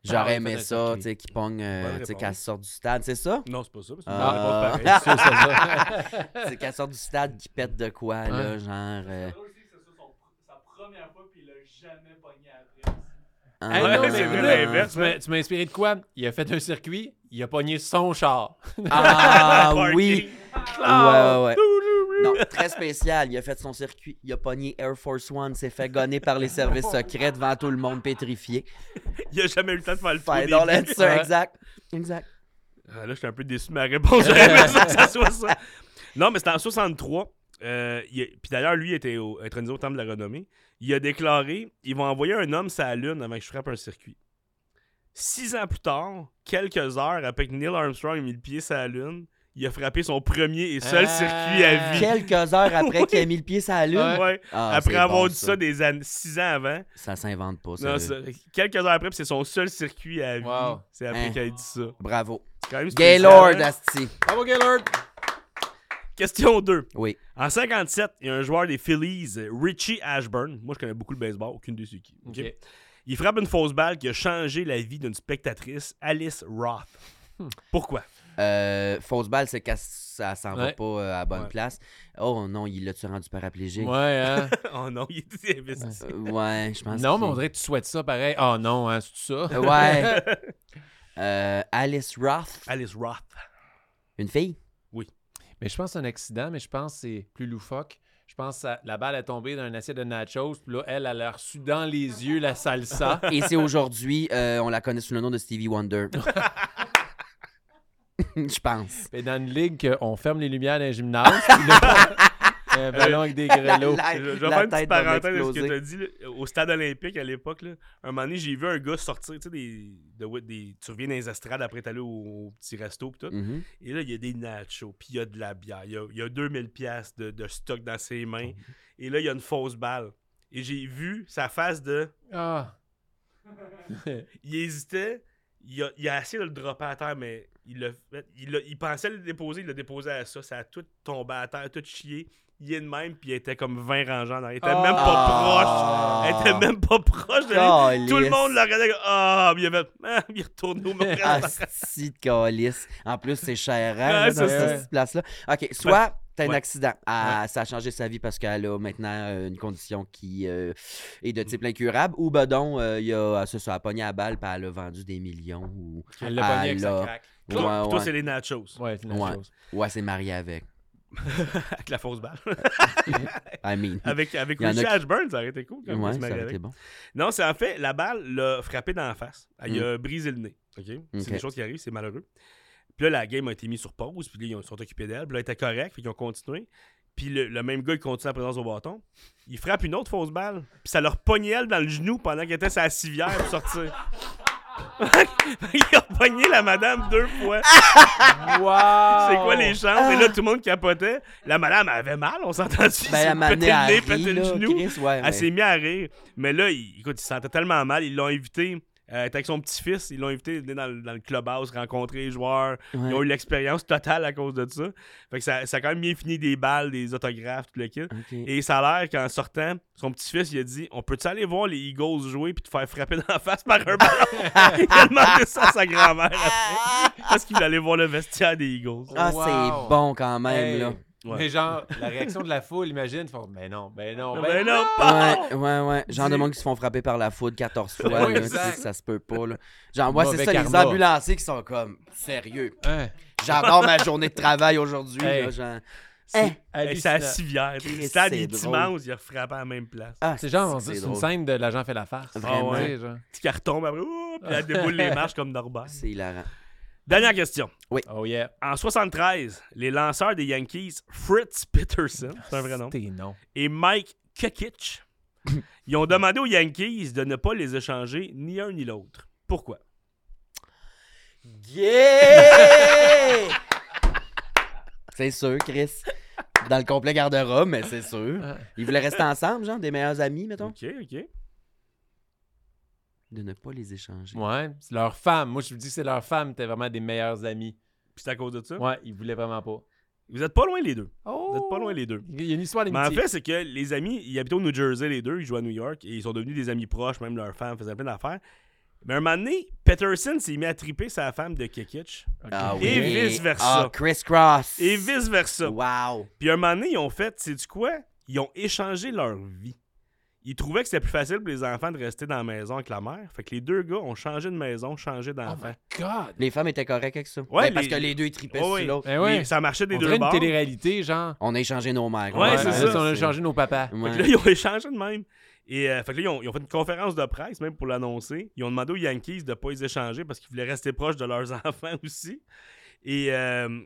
J'aurais ah, aimé ça, tu sais, qu'il pogne, euh, tu sais, qu'elle sorte du stade, c'est ça? Non, c'est pas ça, parce que euh... c'est pas pareil. C'est ça, c'est qu'elle sorte du stade, qu'il pète de quoi, hein? Là, genre... Euh... C'est sa première fois, puis il l'a jamais pogné après. Ah, hey, ouais, non, mais c'est vrai, là, l'inverse. Mais... Tu m'as inspiré de quoi? Il a fait un circuit, il a pogné son char. Ah oui! Ouais, ouais. Non, très spécial. Il a fait son circuit. Il a pogné Air Force One. S'est fait gonner par les services secrets devant tout le monde pétrifié. Il a jamais eu le temps de faire le fou. Dans l'instant, exact. Exact. Ah, là, je suis un peu déçu de ma réponse. J'aurais aimé ça que ça soit ça. Non, mais c'était en soixante-trois. Euh, il a... Puis d'ailleurs, lui, il était au... intronisé au Temple de la Renommée. Il a déclaré « Ils vont envoyer un homme sur la Lune avant que je frappe un circuit. » Six ans plus tard, quelques heures après que Neil Armstrong ait mis le pied sur la Lune, il a frappé son premier et seul euh... circuit à vie. Quelques heures après oui. qu'il a mis le pied sur la Lune. Ouais. Ouais. Ah, après avoir bon, dit ça, ça des an... six ans avant. Ça s'invente pas, ça. Non, ça... Quelques heures après, puis c'est son seul circuit à vie. Wow. C'est après hein. qu'il a dit ça. Bravo. Gaylord, Asti. Bravo, Gaylord. Question deux. Oui. En cinquante-sept, il y a un joueur des Phillies, Richie Ashburn. Moi, je connais beaucoup le baseball, aucune de ceux qui. Okay. Okay. Il frappe une fausse balle qui a changé la vie d'une spectatrice, Alice Roth. Hmm. Pourquoi? Euh, fausse balle, c'est qu'elle ça s'en ouais. va pas à la bonne ouais. place. Oh non, il l'a-tu rendu paraplégique? Ouais, hein? Oh non, il est investi. Euh, ouais, je pense. Non, que... mais on dirait que tu souhaites ça pareil. Oh non, hein, c'est tout ça. Ouais. Euh, Alice Roth. Alice Roth. Une fille? Oui. Mais je pense que c'est un accident, mais je pense que c'est plus loufoque. Je pense que la balle est tombée dans un assiette de nachos. Puis là, elle, elle a reçu dans les yeux la salsa. Et c'est aujourd'hui, euh, on la connaît sous le nom de Stevie Wonder. Je pense. Mais dans une ligue, on ferme les lumières dans les gymnases. Un ballon avec des grelots. La, la, je vais faire une petite parenthèse de ce que tu as dit. Là, au stade olympique, à l'époque, là, un moment donné, j'ai vu un gars sortir. Tu sais, des, de, des, tu reviens dans les estrades après t'aller au, au petit resto. Pis tout. Mm-hmm. Et là, il y a des nachos, puis il y a de la bière. Il y a, il y a deux mille dollars de, de stock dans ses mains. Mm-hmm. Et là, il y a une fausse balle. Et j'ai vu sa face de... Ah! Il hésitait. Il a, il a essayé de le dropper à terre, mais il, l'a, il, l'a, il pensait le déposer. Il l'a déposé à ça. Ça a tout tombé à terre, tout chié. Il est de même, puis il était comme vingt rangeants. Il était oh, même pas oh, proche. Il était même pas proche de lui. Tout le monde le regardait. Ah, oh, il avait. Ah, il retourne au même. Ah, si de calice. En plus, c'est cher, hein, dans cette place-là. OK, soit t'as ouais. un accident. Ah, ouais. Ça a changé sa vie parce qu'elle a maintenant une condition qui euh, est de type incurable. Ou, ben donc, euh, il a, ça, ça a pogné à balle, puis elle a vendu des millions. Ou, elle l'a pogné avec sa craque. Ouais, ouais. Toi, c'est les nachos. Ouais, les nachos. Ouais, ouais, c'est marié avec. Avec la fausse balle. I mean. Avec, avec Richie Ashburn, ça aurait été cool. Quand ouais, ça aurait été bon. Non, c'est en fait, la balle l'a frappé dans la face. Elle mm. a brisé le nez. Okay? Okay. C'est des choses qui arrivent, c'est malheureux. Puis là, la game a été mise sur pause. Puis là, ils se sont occupés d'elle. Puis là, elle était correcte. Puis ils ont continué. Puis le, le même gars, il continue la présence au bâton. Il frappe une autre fausse balle. Puis ça leur pognait elle dans le genou pendant qu'elle était sur la civière pour sortir. Ils ont pogné la madame deux fois. Wow! C'est quoi les chances? Et là, tout le monde capotait. La madame avait mal, on s'entend-tu? Ben, elle pété le nez, pété le genou. Chris, ouais, elle mais... s'est mise à rire. Mais là, il, écoute, il se sentait tellement mal. Ils l'ont invité. Elle euh, était avec son petit-fils. Ils l'ont invité de venir dans, dans le clubhouse, rencontrer les joueurs. Ouais. Ils ont eu l'expérience totale à cause de ça. Fait que ça, ça a quand même bien fini des balles, des autographes, tout le kit. Okay. Et ça a l'air qu'en sortant, son petit-fils, il a dit « On peut-tu aller voir les Eagles jouer puis te faire frapper dans la face par un ballon? » Il a demandé ça à sa grand-mère après. Parce qu'il voulait aller voir le vestiaire des Eagles. Ah, wow. C'est bon quand même, hey. Là. Ouais. Mais genre, la réaction de la foule, imagine, ils font « Mais non, ben non, ben non! non » Ouais, ouais, ouais. Genre de monde qui se font frapper par la foule quatorze fois, là, tu sais que ça se peut pas, là. Genre, moi, ouais, c'est ça, karma. Les ambulanciers qui sont comme « Sérieux, hein? J'adore ma journée de travail aujourd'hui, hey. Là, genre... » C'est hey, à civière. C'était à des dimanches, il a frappé à la même place. Ah, c'est genre, c'est, c'est, c'est une scène de l'agent fait la farce. Vraiment. Ah ouais, genre. Petit carton, après, ouh, puis elle déboule les marches comme Norbert. C'est hilarant. Dernière question. Oui. Oh yeah. En soixante-treize, les lanceurs des Yankees, Fritz Peterson, c'est un vrai nom, non. et Mike Kekich, ils ont demandé aux Yankees de ne pas les échanger ni un ni l'autre. Pourquoi? Yeah! C'est sûr, Chris. Dans le complet garde-robe, mais c'est sûr. Ils voulaient rester ensemble, genre, des meilleurs amis, mettons. OK, OK. De ne pas les échanger. Ouais, c'est leur femme. Moi, je vous dis que c'est leur femme, t'es vraiment des meilleurs amis. Puis c'est à cause de ça? Ouais, ils voulaient vraiment pas. Vous êtes pas loin, les deux. Oh! Vous êtes pas loin, les deux. Il y a une histoire d'amitié. Mais en fait, c'est que les amis, ils habitaient au New Jersey, les deux. Ils jouaient à New York. Et ils sont devenus des amis proches. Même leur femme faisait plein d'affaires. Mais un moment donné, Peterson s'est mis à triper sa femme de Kekich. Okay. Ah oui. Et vice-versa. Ah, criss-cross. Et vice-versa. Wow. Puis un moment donné, ils ont fait, sais-tu quoi? Ils ont échangé leur vie. Ils trouvaient que c'était plus facile pour les enfants de rester dans la maison avec la mère. Fait que les deux gars ont changé de maison, changé d'enfant. Oh my God! Les femmes étaient correctes avec ça. Ouais, les... parce que les deux, ils tripaient oh, oui. sur l'autre. Eh oui. Ça marchait des on deux bords. On dirait une télé-réalité, genre. On a échangé nos mères. Ouais, ouais c'est ça. ça. On a échangé nos papas. Ouais. Fait que là, ils ont échangé de même. Et euh, fait que là, ils ont, ils ont fait une conférence de presse, même pour l'annoncer. Ils ont demandé aux Yankees de ne pas les échanger parce qu'ils voulaient rester proches de leurs enfants aussi. Et euh,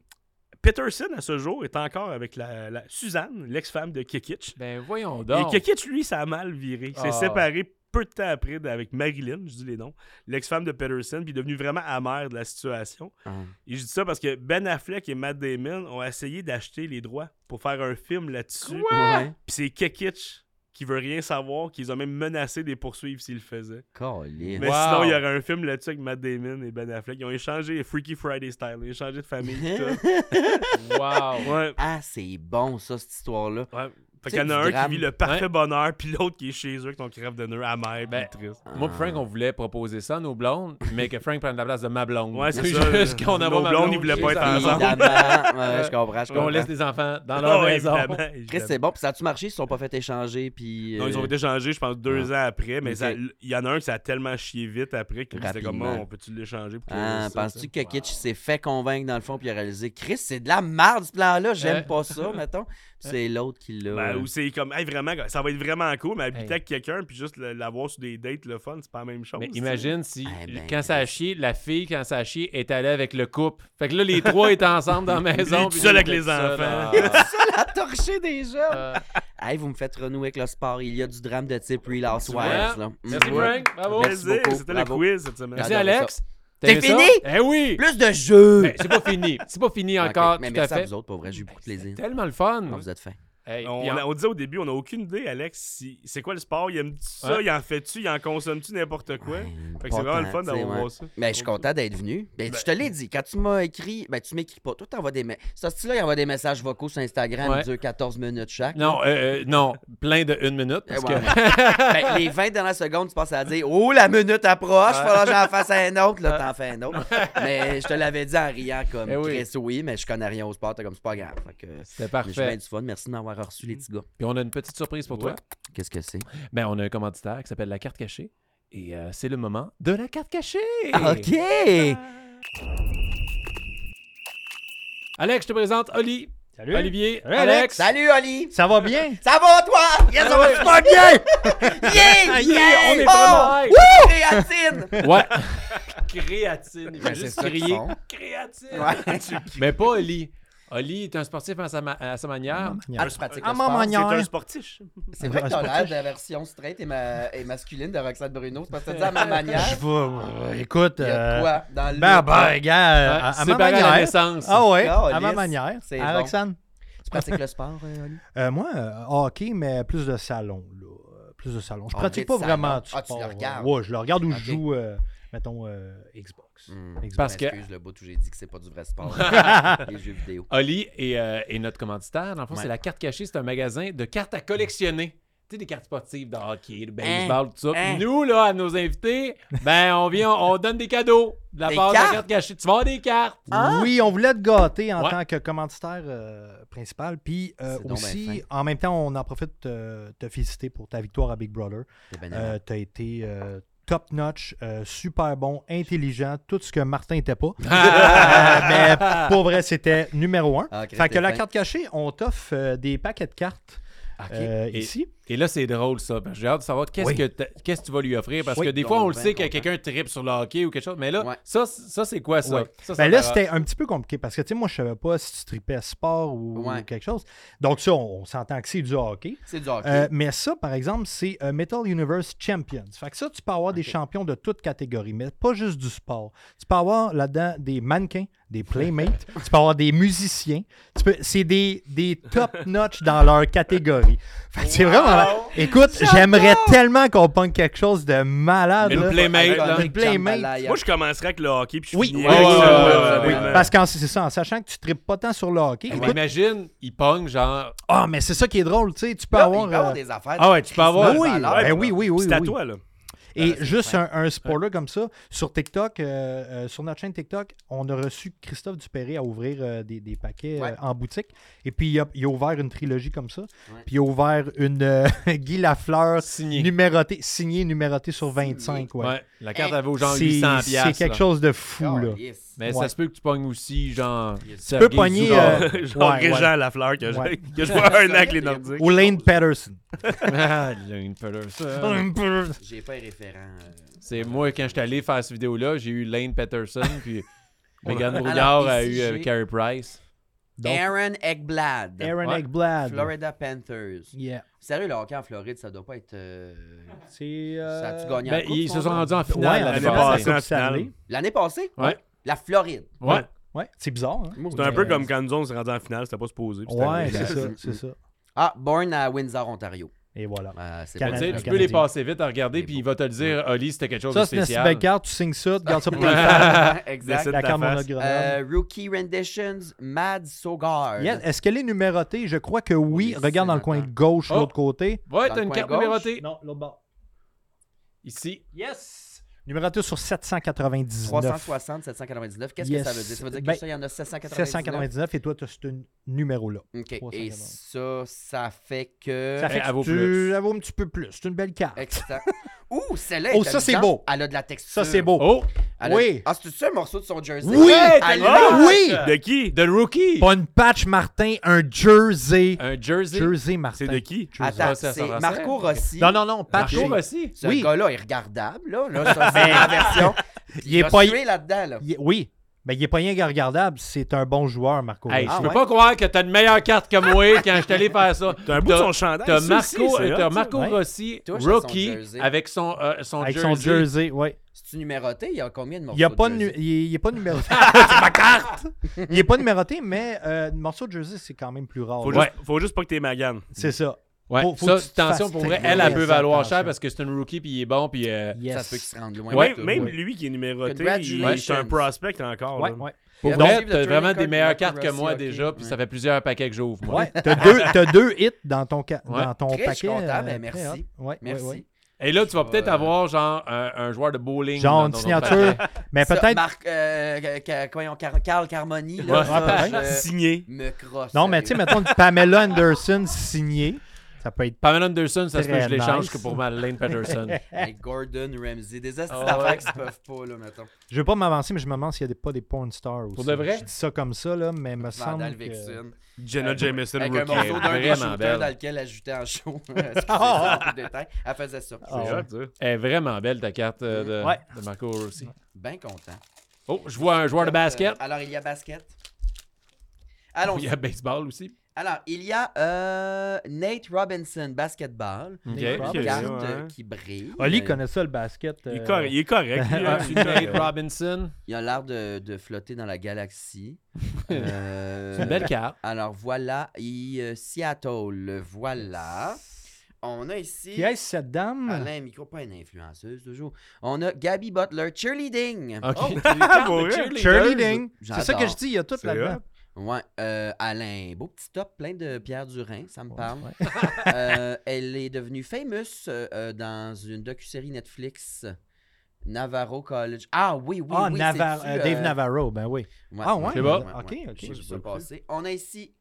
Peterson, à ce jour, est encore avec la, la Suzanne, l'ex-femme de Kekich. Ben voyons donc. Et Kekich, lui, ça a mal viré. Il s'est oh. séparé peu de temps après avec Marilyn, je dis les noms, l'ex-femme de Peterson, puis est devenu vraiment amer de la situation. Mm. Et je dis ça parce que Ben Affleck et Matt Damon ont essayé d'acheter les droits pour faire un film là-dessus. Quoi? Puis c'est Kekich qui veut rien savoir, qu'ils ont même menacé de les poursuivre s'ils le faisaient. Collier. Mais wow. sinon, il y aurait un film là-dessus avec Matt Damon et Ben Affleck. Ils ont échangé Freaky Friday style. Ils ont échangé de famille et tout. Wow. Ouais. Ah, c'est bon, ça, cette histoire-là. Ouais. Fait qu'il y en a un drame. Qui vit le parfait ouais. bonheur, puis l'autre qui est chez eux, qui crève de nœuds amers, ben, triste. Ah. Moi, Frank, on voulait proposer ça à nos blondes, mais que Frank prenne la place de ma blonde. Ouais, c'est ça. Juste qu'on a nos ma blonde, blonde, ils voulaient pas être ensemble. Ouais, je comprends. Je comprends. On laisse les enfants dans leur oh, maison. Évidemment, évidemment. Chris, c'est bon, puis ça a-tu marché? Ils se sont pas fait échanger, puis. Euh... Non, ils ont été échangés, je pense, deux ouais. ans après, mais okay. il y en a un qui ça a tellement chié vite après que c'était comme, on peut-tu l'échanger? Ah, penses-tu que Kitsch s'est fait convaincre dans le fond, puis il a réalisé, Chris, c'est de la merde ce plan-là, j'aime pas ça, mettons. C'est l'autre qui l'a. Ben, ou c'est comme, hey, vraiment, ça va être vraiment cool, mais habiter hey. avec quelqu'un, puis juste l'avoir sur des dates, le fun, c'est pas la même chose. Mais imagine si, hey, ben, quand ça a chié, la fille, quand ça a chié, est allée avec le couple. Fait que là, les trois étaient ensemble dans la maison. Puis tout seul avec les enfants. Tout seul à torcher des jeunes. Hey, vous me faites renouer avec le sport. Il y a du drame de type Real Housewives. Merci, Frank. Bravo. C'était le quiz cette semaine. Merci, Alex. C'est fini? Eh oui! Plus de jeux! Ben, c'est pas fini. C'est pas fini encore. Okay. Mais tout merci à, à vous autres, pour vrai. J'ai eu beaucoup de plaisir. C'est tellement le fun. Non, vous êtes fins. Hey, on, on... on disait au début, on n'a aucune idée, Alex, si, c'est quoi le sport? Il aime ça? Ouais. Il en fait-tu? Il en consomme-tu n'importe quoi? Ouais, fait que c'est vraiment le fun d'avoir ouais. ça. Ben, je suis content d'être venu. Ben, ben, je te l'ai dit, quand tu m'as écrit, ben, tu m'écris pas. Toi, t'envoies des messages. Ce style-là, il envoie des messages vocaux sur Instagram, ouais. dure quatorze minutes chaque. Non, euh, non, plein de une minute. Parce ouais, que... ouais. Ben, les vingt dernières secondes, tu passes à dire, oh, la minute approche, il ouais. faudra que j'en fasse un autre. Là, t'en fais un autre. Mais je te l'avais dit en riant comme Chris, oui. oui, mais je connais rien au sport, t'es comme c'est pas grave. C'était parfait. Je fais du fun, merci de m'avoir reçu les petits gars. Puis on a une petite surprise pour ouais. toi. Qu'est-ce que c'est? Ben, on a un commanditaire qui s'appelle La Carte Cachée. Et euh, c'est le moment de La Carte Cachée! OK! Bye. Alex, je te présente Oli. Salut! Olivier! Salut, Alex! Salut, Oli! Ça va bien? Ça va, toi? Yes, ça va super bien! Yeah! Yeah! On est pas oh! Créatine! Ouais! Créatine! Il ben, juste crier. Créatine! Ouais. Mais pas Oli. Oli est un sportif à sa, ma- à sa manière. Ah, je pratique le sport. C'est un sportif. C'est vrai que t'as l'air de la version straight et, ma- et masculine de Roxane Bruneau. C'est pas ça que tu dis à ma manière. Je vais... Écoute... Il y a de quoi dans le... Ben, ben, regarde, à, à ma manière. À la naissance. Ah ouais, oh, à ma manière. C'est à Roxane. Bon. Tu pratiques le sport, euh, Oli? Euh, moi, hockey, mais plus de salon, là. Plus de salon. Je okay, pratique pas vraiment du ah, sport. Ah, tu le regardes? Ouais, je le regarde où okay. je joue... Euh, mettons, euh, Xbox. Mmh. Xbox. Parce que... Excuse le bout où j'ai dit que c'est pas du vrai sport. Les jeux vidéo. Oli est, euh, est notre commanditaire. Dans le fond, ouais. c'est La Carte Cachée. C'est un magasin de cartes à collectionner. Tu sais, des cartes sportives de hockey, de baseball, hein? tout ça. Hein? Nous, là, à nos invités, ben, on vient, on donne des cadeaux de la des part cartes? De La Carte Cachée. Tu vends des cartes. Hein? Oui, on voulait te gâter en ouais. tant que commanditaire euh, principal. Puis euh, aussi, ben en même temps, on en profite de te féliciter pour ta victoire à Big Brother. Ben euh, tu as été... Euh, top notch, euh, super bon, intelligent, tout ce que Martin n'était pas. euh, mais pour vrai, c'était numéro un. Ah, okay, fait que La Carte Cachée, on t'offre euh, des paquets de cartes okay. euh, et, ici. Et là, c'est drôle ça. J'ai hâte de savoir qu'est-ce, oui. que, qu'est-ce que tu vas lui offrir. Parce oui, que des fois, on le sait que quelqu'un trippe sur le hockey ou quelque chose. Mais là, ouais. ça, ça, c'est quoi ça? Ouais. ça, ça ben là, c'était un petit peu compliqué parce que tu sais, moi, je savais pas si tu trippais sport ou, ouais. ou quelque chose. Donc ça, on, on s'entend que c'est du hockey. C'est du hockey. Euh, mais ça, par exemple, c'est euh, Metal Universe Champions. Fait que ça, tu peux avoir okay. des champions de toutes catégories, mais pas juste du sport. Tu peux avoir là-dedans des mannequins, des playmates, tu peux avoir des musiciens. Tu peux... C'est des, des top-notch dans leur catégorie. Fait que wow. c'est vraiment... Écoute, j'adore. J'aimerais tellement qu'on pogne quelque chose de malade. Une playmate. Là. Une playmate. Moi, je commencerais avec le hockey. Puis je oui, oui, avec oui, ça. oui, oui, oui. Parce que c'est ça, en sachant que tu tripes pas tant sur le hockey. Ouais. Imagine, il pogne genre... Ah, oh, mais c'est ça qui est drôle, tu sais. Tu peux là, avoir... Il peut avoir euh... des affaires. Ah ouais, tu peux avoir... Oui, ben oui, oui, oui. C'est à oui. toi, là. Et ah, juste un, un spoiler ouais. comme ça, sur TikTok, euh, euh, sur notre chaîne TikTok, on a reçu Christophe Dupéré à ouvrir euh, des, des paquets ouais. euh, en boutique. Et puis, il a, il a ouvert une trilogie comme ça. Ouais. Puis, il a ouvert une euh, Guy Lafleur signée, numérotée signé, numéroté sur vingt-cinq. Ouais. Ouais. La carte avait au genre c'est, huit cents dollars. C'est piastres, quelque là. chose de fou. Oh, là. Yes. Mais ouais. ça se peut que tu pognes aussi, genre... Yes. Tu peux pogner... Euh, Jean-Réjean Lafleur que ouais. je vois un an avec les Nordiques. Ou Lane Patterson. Ah, Lane Patterson. J'ai pas référé. C'est moi, quand je suis allé faire cette vidéo-là, j'ai eu Lane Patterson, puis Megan Brouillard a eu euh, Carey Price. Donc, Aaron Ekblad. Aaron ouais. Ekblad. Florida Panthers. Yeah. Sérieux, le hockey en Floride, ça doit pas être... Euh... C'est... Euh... Ça a-tu gagné ben, en coupe, Ils se sont rendus en finale. Ouais, l'année passée. Passée. L'année. l'année passée? Ouais. La Floride. Ouais. ouais. ouais. C'est bizarre, hein? C'était un peu comme quand nous on s'est rendus en finale, c'était pas supposé. Ouais, c'est ça, c'est ça. Ah, born à Windsor, Ontario. Et voilà. Ah, c'est Canada, dire, tu peux les passer vite à regarder, puis il va te le dire, Oli, c'était quelque chose ça, de spécial. Ça, c'est une belle carte, tu signes ça, tu gardes ça pour ta Exact. La carte Mona de Grenoble. Uh, rookie Renditions, Mad Sogar. Yeah. Est-ce qu'elle est numérotée? Je crois que oui. oui Regarde dans le coin gauche, oh. l'autre côté. Ouais, dans t'as une carte gauche. numérotée. Non, l'autre bord. Ici. Yes! Numéroté sur sept cent quatre-vingt-dix-neuf. trois cent soixante, sept cent quatre-vingt-dix-neuf. Qu'est-ce yes. que ça veut dire? Ça veut dire que ben, ça, il y en a sept cent quatre-vingt-dix-neuf. sept cent quatre-vingt-dix-neuf et toi, tu as ce numéro-là. OK. Et ça, ça fait que... Ça fait que elle vaut plus. Elle vaut un petit peu plus. C'est une belle carte. Exact. Ouh, celle-là oh, ça, c'est beau. Elle a de la texture. Ça, c'est beau. Oh, a... oui. Ah, c'est-tu un morceau de son jersey? Oui! Elle oh, oui! De qui? De Rookie. Pas une patch, Martin. Un jersey. Un jersey? Jersey, Martin. C'est de qui? Attends, c'est, c'est Marco Rossi. Non, non, non. Patch. Marco Rossi? Ce oui. gars-là est regardable, là. Là, ça, c'est la version. Il, il est pas... tué là-dedans, là. Il... Oui. Mais il n'est pas rien que regardable. C'est un bon joueur, Marco. Hey, je ah, peux ouais? pas croire que t'as une meilleure carte que moi quand je t'allais faire ça. T'as un bout de son chandail. T'as Marco, aussi, t'as Marco ouais. Rossi, toi, rookie, son avec son, euh, son avec jersey. Avec son jersey, oui. C'est-tu numéroté? Il y a combien de morceaux? Il n'est pas, nu- il, il pas numéroté. C'est ma carte! Il n'est pas numéroté, mais euh, le morceau de jersey, c'est quand même plus rare. Faut, juste, faut juste pas que t'aies Magan. C'est ça. Ouais, faut, ça, faut attention, pour vrai, elle, elle peut valoir cher parce que c'est une rookie puis il est bon puis euh... yes. ça se peut qu'il se rende loin. Ouais, tout, même ouais. lui qui est numéroté, il est un prospect encore. Ouais, ouais. Pour vrai, t'as vraiment des meilleures cartes que moi déjà puis ça fait plusieurs paquets que j'ouvre. Moi. Ouais, t'as deux, t'as deux hits dans ton, ca... ouais. dans ton Très, paquet. Je suis content, ben merci. Ouais, merci. Ouais, ouais. Et là, tu vas peut-être euh... avoir genre un, un joueur de bowling. Genre une signature. Mais ça, peut-être. Marc, euh, voyons, Carl Carmoni. Signé. Non, mais tu sais, mettons Pamela Anderson signée. Ça peut être Pamela Anderson, ça se peut que je l'échange nice. que pour ma Lane Patterson. Et Gordon Ramsay, des astuces oh, d'affaires ouais. qui se peuvent pas, là, mettons. Je veux pas m'avancer, mais je me demande s'il y a des, pas des porn stars aussi. Pour de vrai? Je dis ça comme ça, là, mais me semble que... Jenna euh, Jameson, avec rookie. Avec un morceau d'un des shooters dans lequel elle ajoutait en show. Excusez-moi, plus de détail. Elle faisait ça. Oh, c'est ouais. Elle est vraiment belle, ta carte euh, de, ouais. de Marco aussi. Bien content. Oh, je vois un joueur de basket. Euh, alors, il y a basket. Allons-y. Il y a baseball aussi. Alors, il y a euh, Nate Robinson, basketball. Okay. Nate okay. Garde, ouais. qui brille. Oli connaît ça, le basket. Euh... Il, cor- il est correct. Il a Nate Robinson. Il a l'air de, de flotter dans la galaxie. euh... C'est une belle carte. Alors, voilà. Et, euh, Seattle, voilà. On a ici... Qui est-ce, cette dame? Alain, micro, pas une influenceuse, toujours. On a Gabby Butler, cheerleading. Okay. Oh, cheerleading. cheerleading. cheerleading. C'est ça que je dis, il y a tout là-dedans. Ouais, euh, Alain, beau petit top, plein de Pierre Durain, ça me ouais, parle. Ouais. euh, elle est devenue famous euh, dans une docu-série Netflix, Navarro College. Ah oui, oui, ah, oui. Navar- euh, Dave euh... Navarro, ben oui. Ouais, ah ouais, c'est bon. Ouais, ok, ouais. ok. Je sais pas passer. On a ici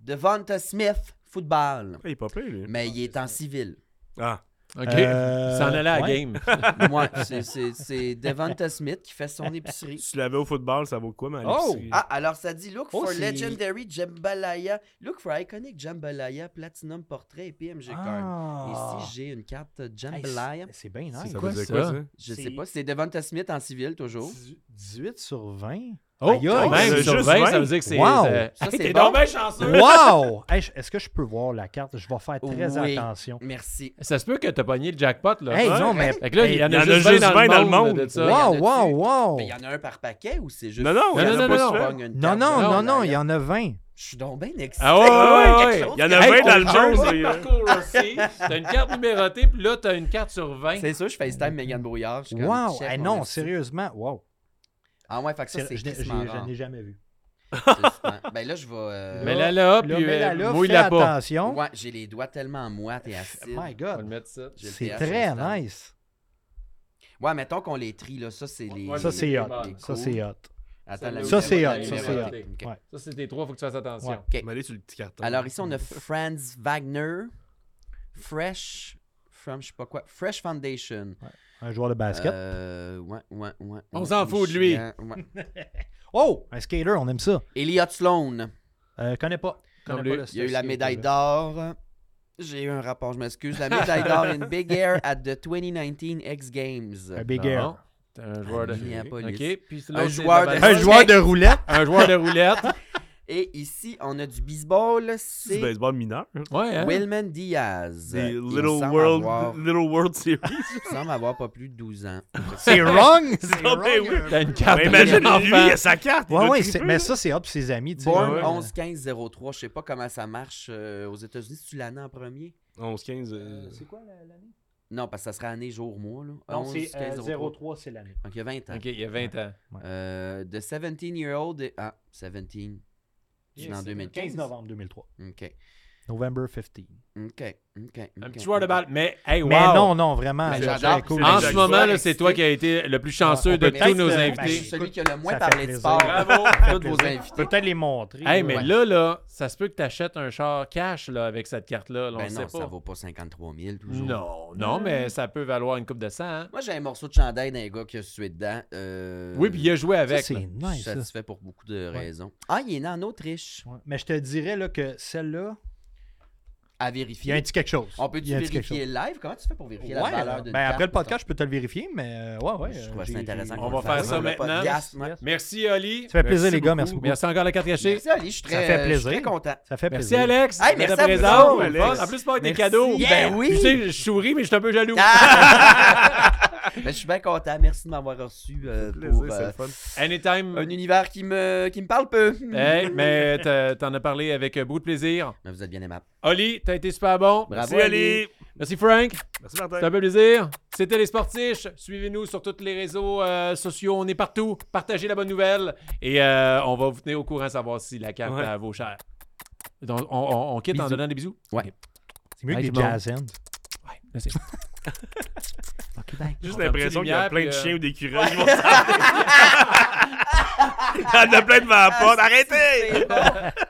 Devonta Smith, football. Il est pas payé, lui. Mais il est en civil. Ah. OK. Euh, S'en allait à la ouais. game. Moi, ouais, c'est, c'est, c'est Devonta Smith qui fait son épicerie. Si tu l'avais au football, ça vaut quoi, ma oh! Ah, alors ça dit Look oh, for c'est... Legendary Jambalaya. Look for Iconic Jambalaya, Platinum Portrait et P M G ah. Card. Ici, j'ai une carte Jambalaya. Hey, c'est, c'est bien nice. C'est ça quoi, ça? quoi, ça? Je c'est... sais pas. C'est Devonta Smith en civil, toujours. dix-huit sur vingt Oh, aïe, quand même, c'est juste vingt, vingt ça veut dire que c'est... Wow. Euh, ça, c'est hey, t'es bon. donc bien chanceux! Wow! Hey, est-ce que je peux voir la carte? Je vais faire très oui. attention. Merci. Ça se peut que t'as pogné le jackpot, là. Hey, non, mais... Fait que là, hey, il y en a, y a juste vingt dans le monde. De ça. Wow, wow, wow! Mais il y en a un par paquet ou c'est juste... Non, non, non, non, non, non, non, non, il y en a vingt. Je suis donc bien excité. Ah ouais, ouais, ouais, ouais. Il y en a vingt dans le jeu. Marco Rossi, t'as une carte numérotée, puis là, t'as une carte sur vingt. C'est sûr, je FaceTime Megan Brouillard. Wow! Non, sérieusement, wow! Ah ouais, fait que ça, c'est, c'est je, je, je n'ai jamais vu. Ben là, je vais... Euh... Mais là, là, puis euh, mouille la pas. Attention. Ouais, j'ai les doigts tellement moites et acides. My God. On va le mettre ça. J'ai c'est très instant. nice. Ouais, mettons qu'on les trie, là. Ça, c'est les... Ça, c'est hot. Ça, c'est hot. Attends, ça, ça, c'est hot. Ça, c'est hot. Okay. Ouais. Ça, c'est tes trois. Faut que tu fasses attention. Ouais. Okay. On va aller sur le petit carton. Alors ici, on a Franz Wagner. Fresh... From, je sais pas quoi. Fresh Foundation. Ouais. Un joueur de basket. Euh, ouais, ouais, ouais, on ouais, s'en fout de lui. Ouais. Oh, un skater, on aime ça. Elliot Sloan. Euh, connais pas. Connais pas le Il y a eu la médaille d'or. J'ai eu un rapport, je m'excuse. La médaille d'or in Big Air at the twenty nineteen X Games. Un Big Air. Non. Un joueur de roulette. Okay. Un joueur de, un joueur de roulette. Un joueur de roulette. Et ici, on a du baseball. C'est du baseball mineur. Ouais, hein? Wilman Diaz. The little world, avoir... little world Series. Il semble avoir pas plus de douze ans. C'est wrong! C'est wrong! T'as une carte. Mais imagine, lui, il a sa carte. Ouais, ouais, c'est... mais ça, c'est hop, ses amis. Born ouais, ouais. onze quinze zéro trois. Je sais pas comment ça marche euh, aux États-Unis. C'est-tu l'année en premier? onze quinze Euh... Euh, c'est quoi l'année? Non, parce que ça serait année, jour, mois. Là. onze, c'est quinze, euh, zéro trois, c'est l'année. Donc, il y a vingt ans. OK, il y a vingt ans. Ouais. Euh, the seventeen-year-old... Ah, seventeen. C'est en deux mille quinze. quinze novembre deux mille trois. OK. November fifteenth. OK, OK. Un petit word about, mais hey, wow! Mais non, non, vraiment. Mais j'adore. Cool. En ce moment, là, c'est toi qui as été le plus chanceux ah, de tous nos invités. Ben, celui qui a le moins parlé de sport. Bravo! Tous vos invités. Peut-être les montrer. Hey, mais ouais. là, là, ça se peut que tu achètes un char cash là, avec cette carte-là. Là, ben on non, sait pas. Ça vaut pas cinquante-trois mille toujours. Non, non, mais ça peut valoir une coupe de cent. Hein? Moi, j'ai un morceau de chandail d'un gars qui a sué dedans. Euh... Oui, puis il a joué avec. Ça, c'est nice. Je suis satisfait pour beaucoup de raisons. Ah, il est né en Autriche. Mais je te dirais que celle-là, à vérifier. Il y a un petit quelque chose. On peut-tu vérifier live? Comment tu fais pour vérifier ouais, la valeur de ben carte, après le podcast, je peux te le vérifier, mais ouais, ouais. Je trouve ça intéressant. On va faire ça maintenant. Podcast, yes. Merci, Oli. Ça fait merci plaisir, les gars. Merci beaucoup. Merci encore, la carte cachée. Merci, Oli. Je suis très, ça fait plaisir. Je suis très content. Ça fait plaisir. Merci, Alex. Hey, merci à présent. Alex. En plus, tu m'as des cadeaux. Yeah. Ben oui. Tu sais, je souris, mais je suis un peu jaloux. Ah. Ben, je suis bien content. Merci de m'avoir reçu. Euh, plaisir, pour, c'est euh, le fun. Anytime. Un univers qui me, qui me parle peu. Hey, mais t'en as parlé avec beaucoup de plaisir. Vous êtes bien aimable. Oli, t'as été super bon. Bravo, merci, Oli. Oli. Merci, Frank. Merci, Martin. C'était un peu plaisir. C'était Les Sportiches. Suivez-nous sur tous les réseaux euh, sociaux. On est partout. Partagez la bonne nouvelle. Et euh, on va vous tenir au courant, savoir si la carte ouais. vaut cher. Donc, on, on, on quitte bisous. En donnant des bisous? Ouais. Okay. C'est mieux que des jazz hands. Ouais, merci. Okay, bye. Juste on l'impression qu'il y a plein de euh... chiens ou des d'écureuils qui vont s'arrêter. Il y en a plein devant la porte. Arrêtez!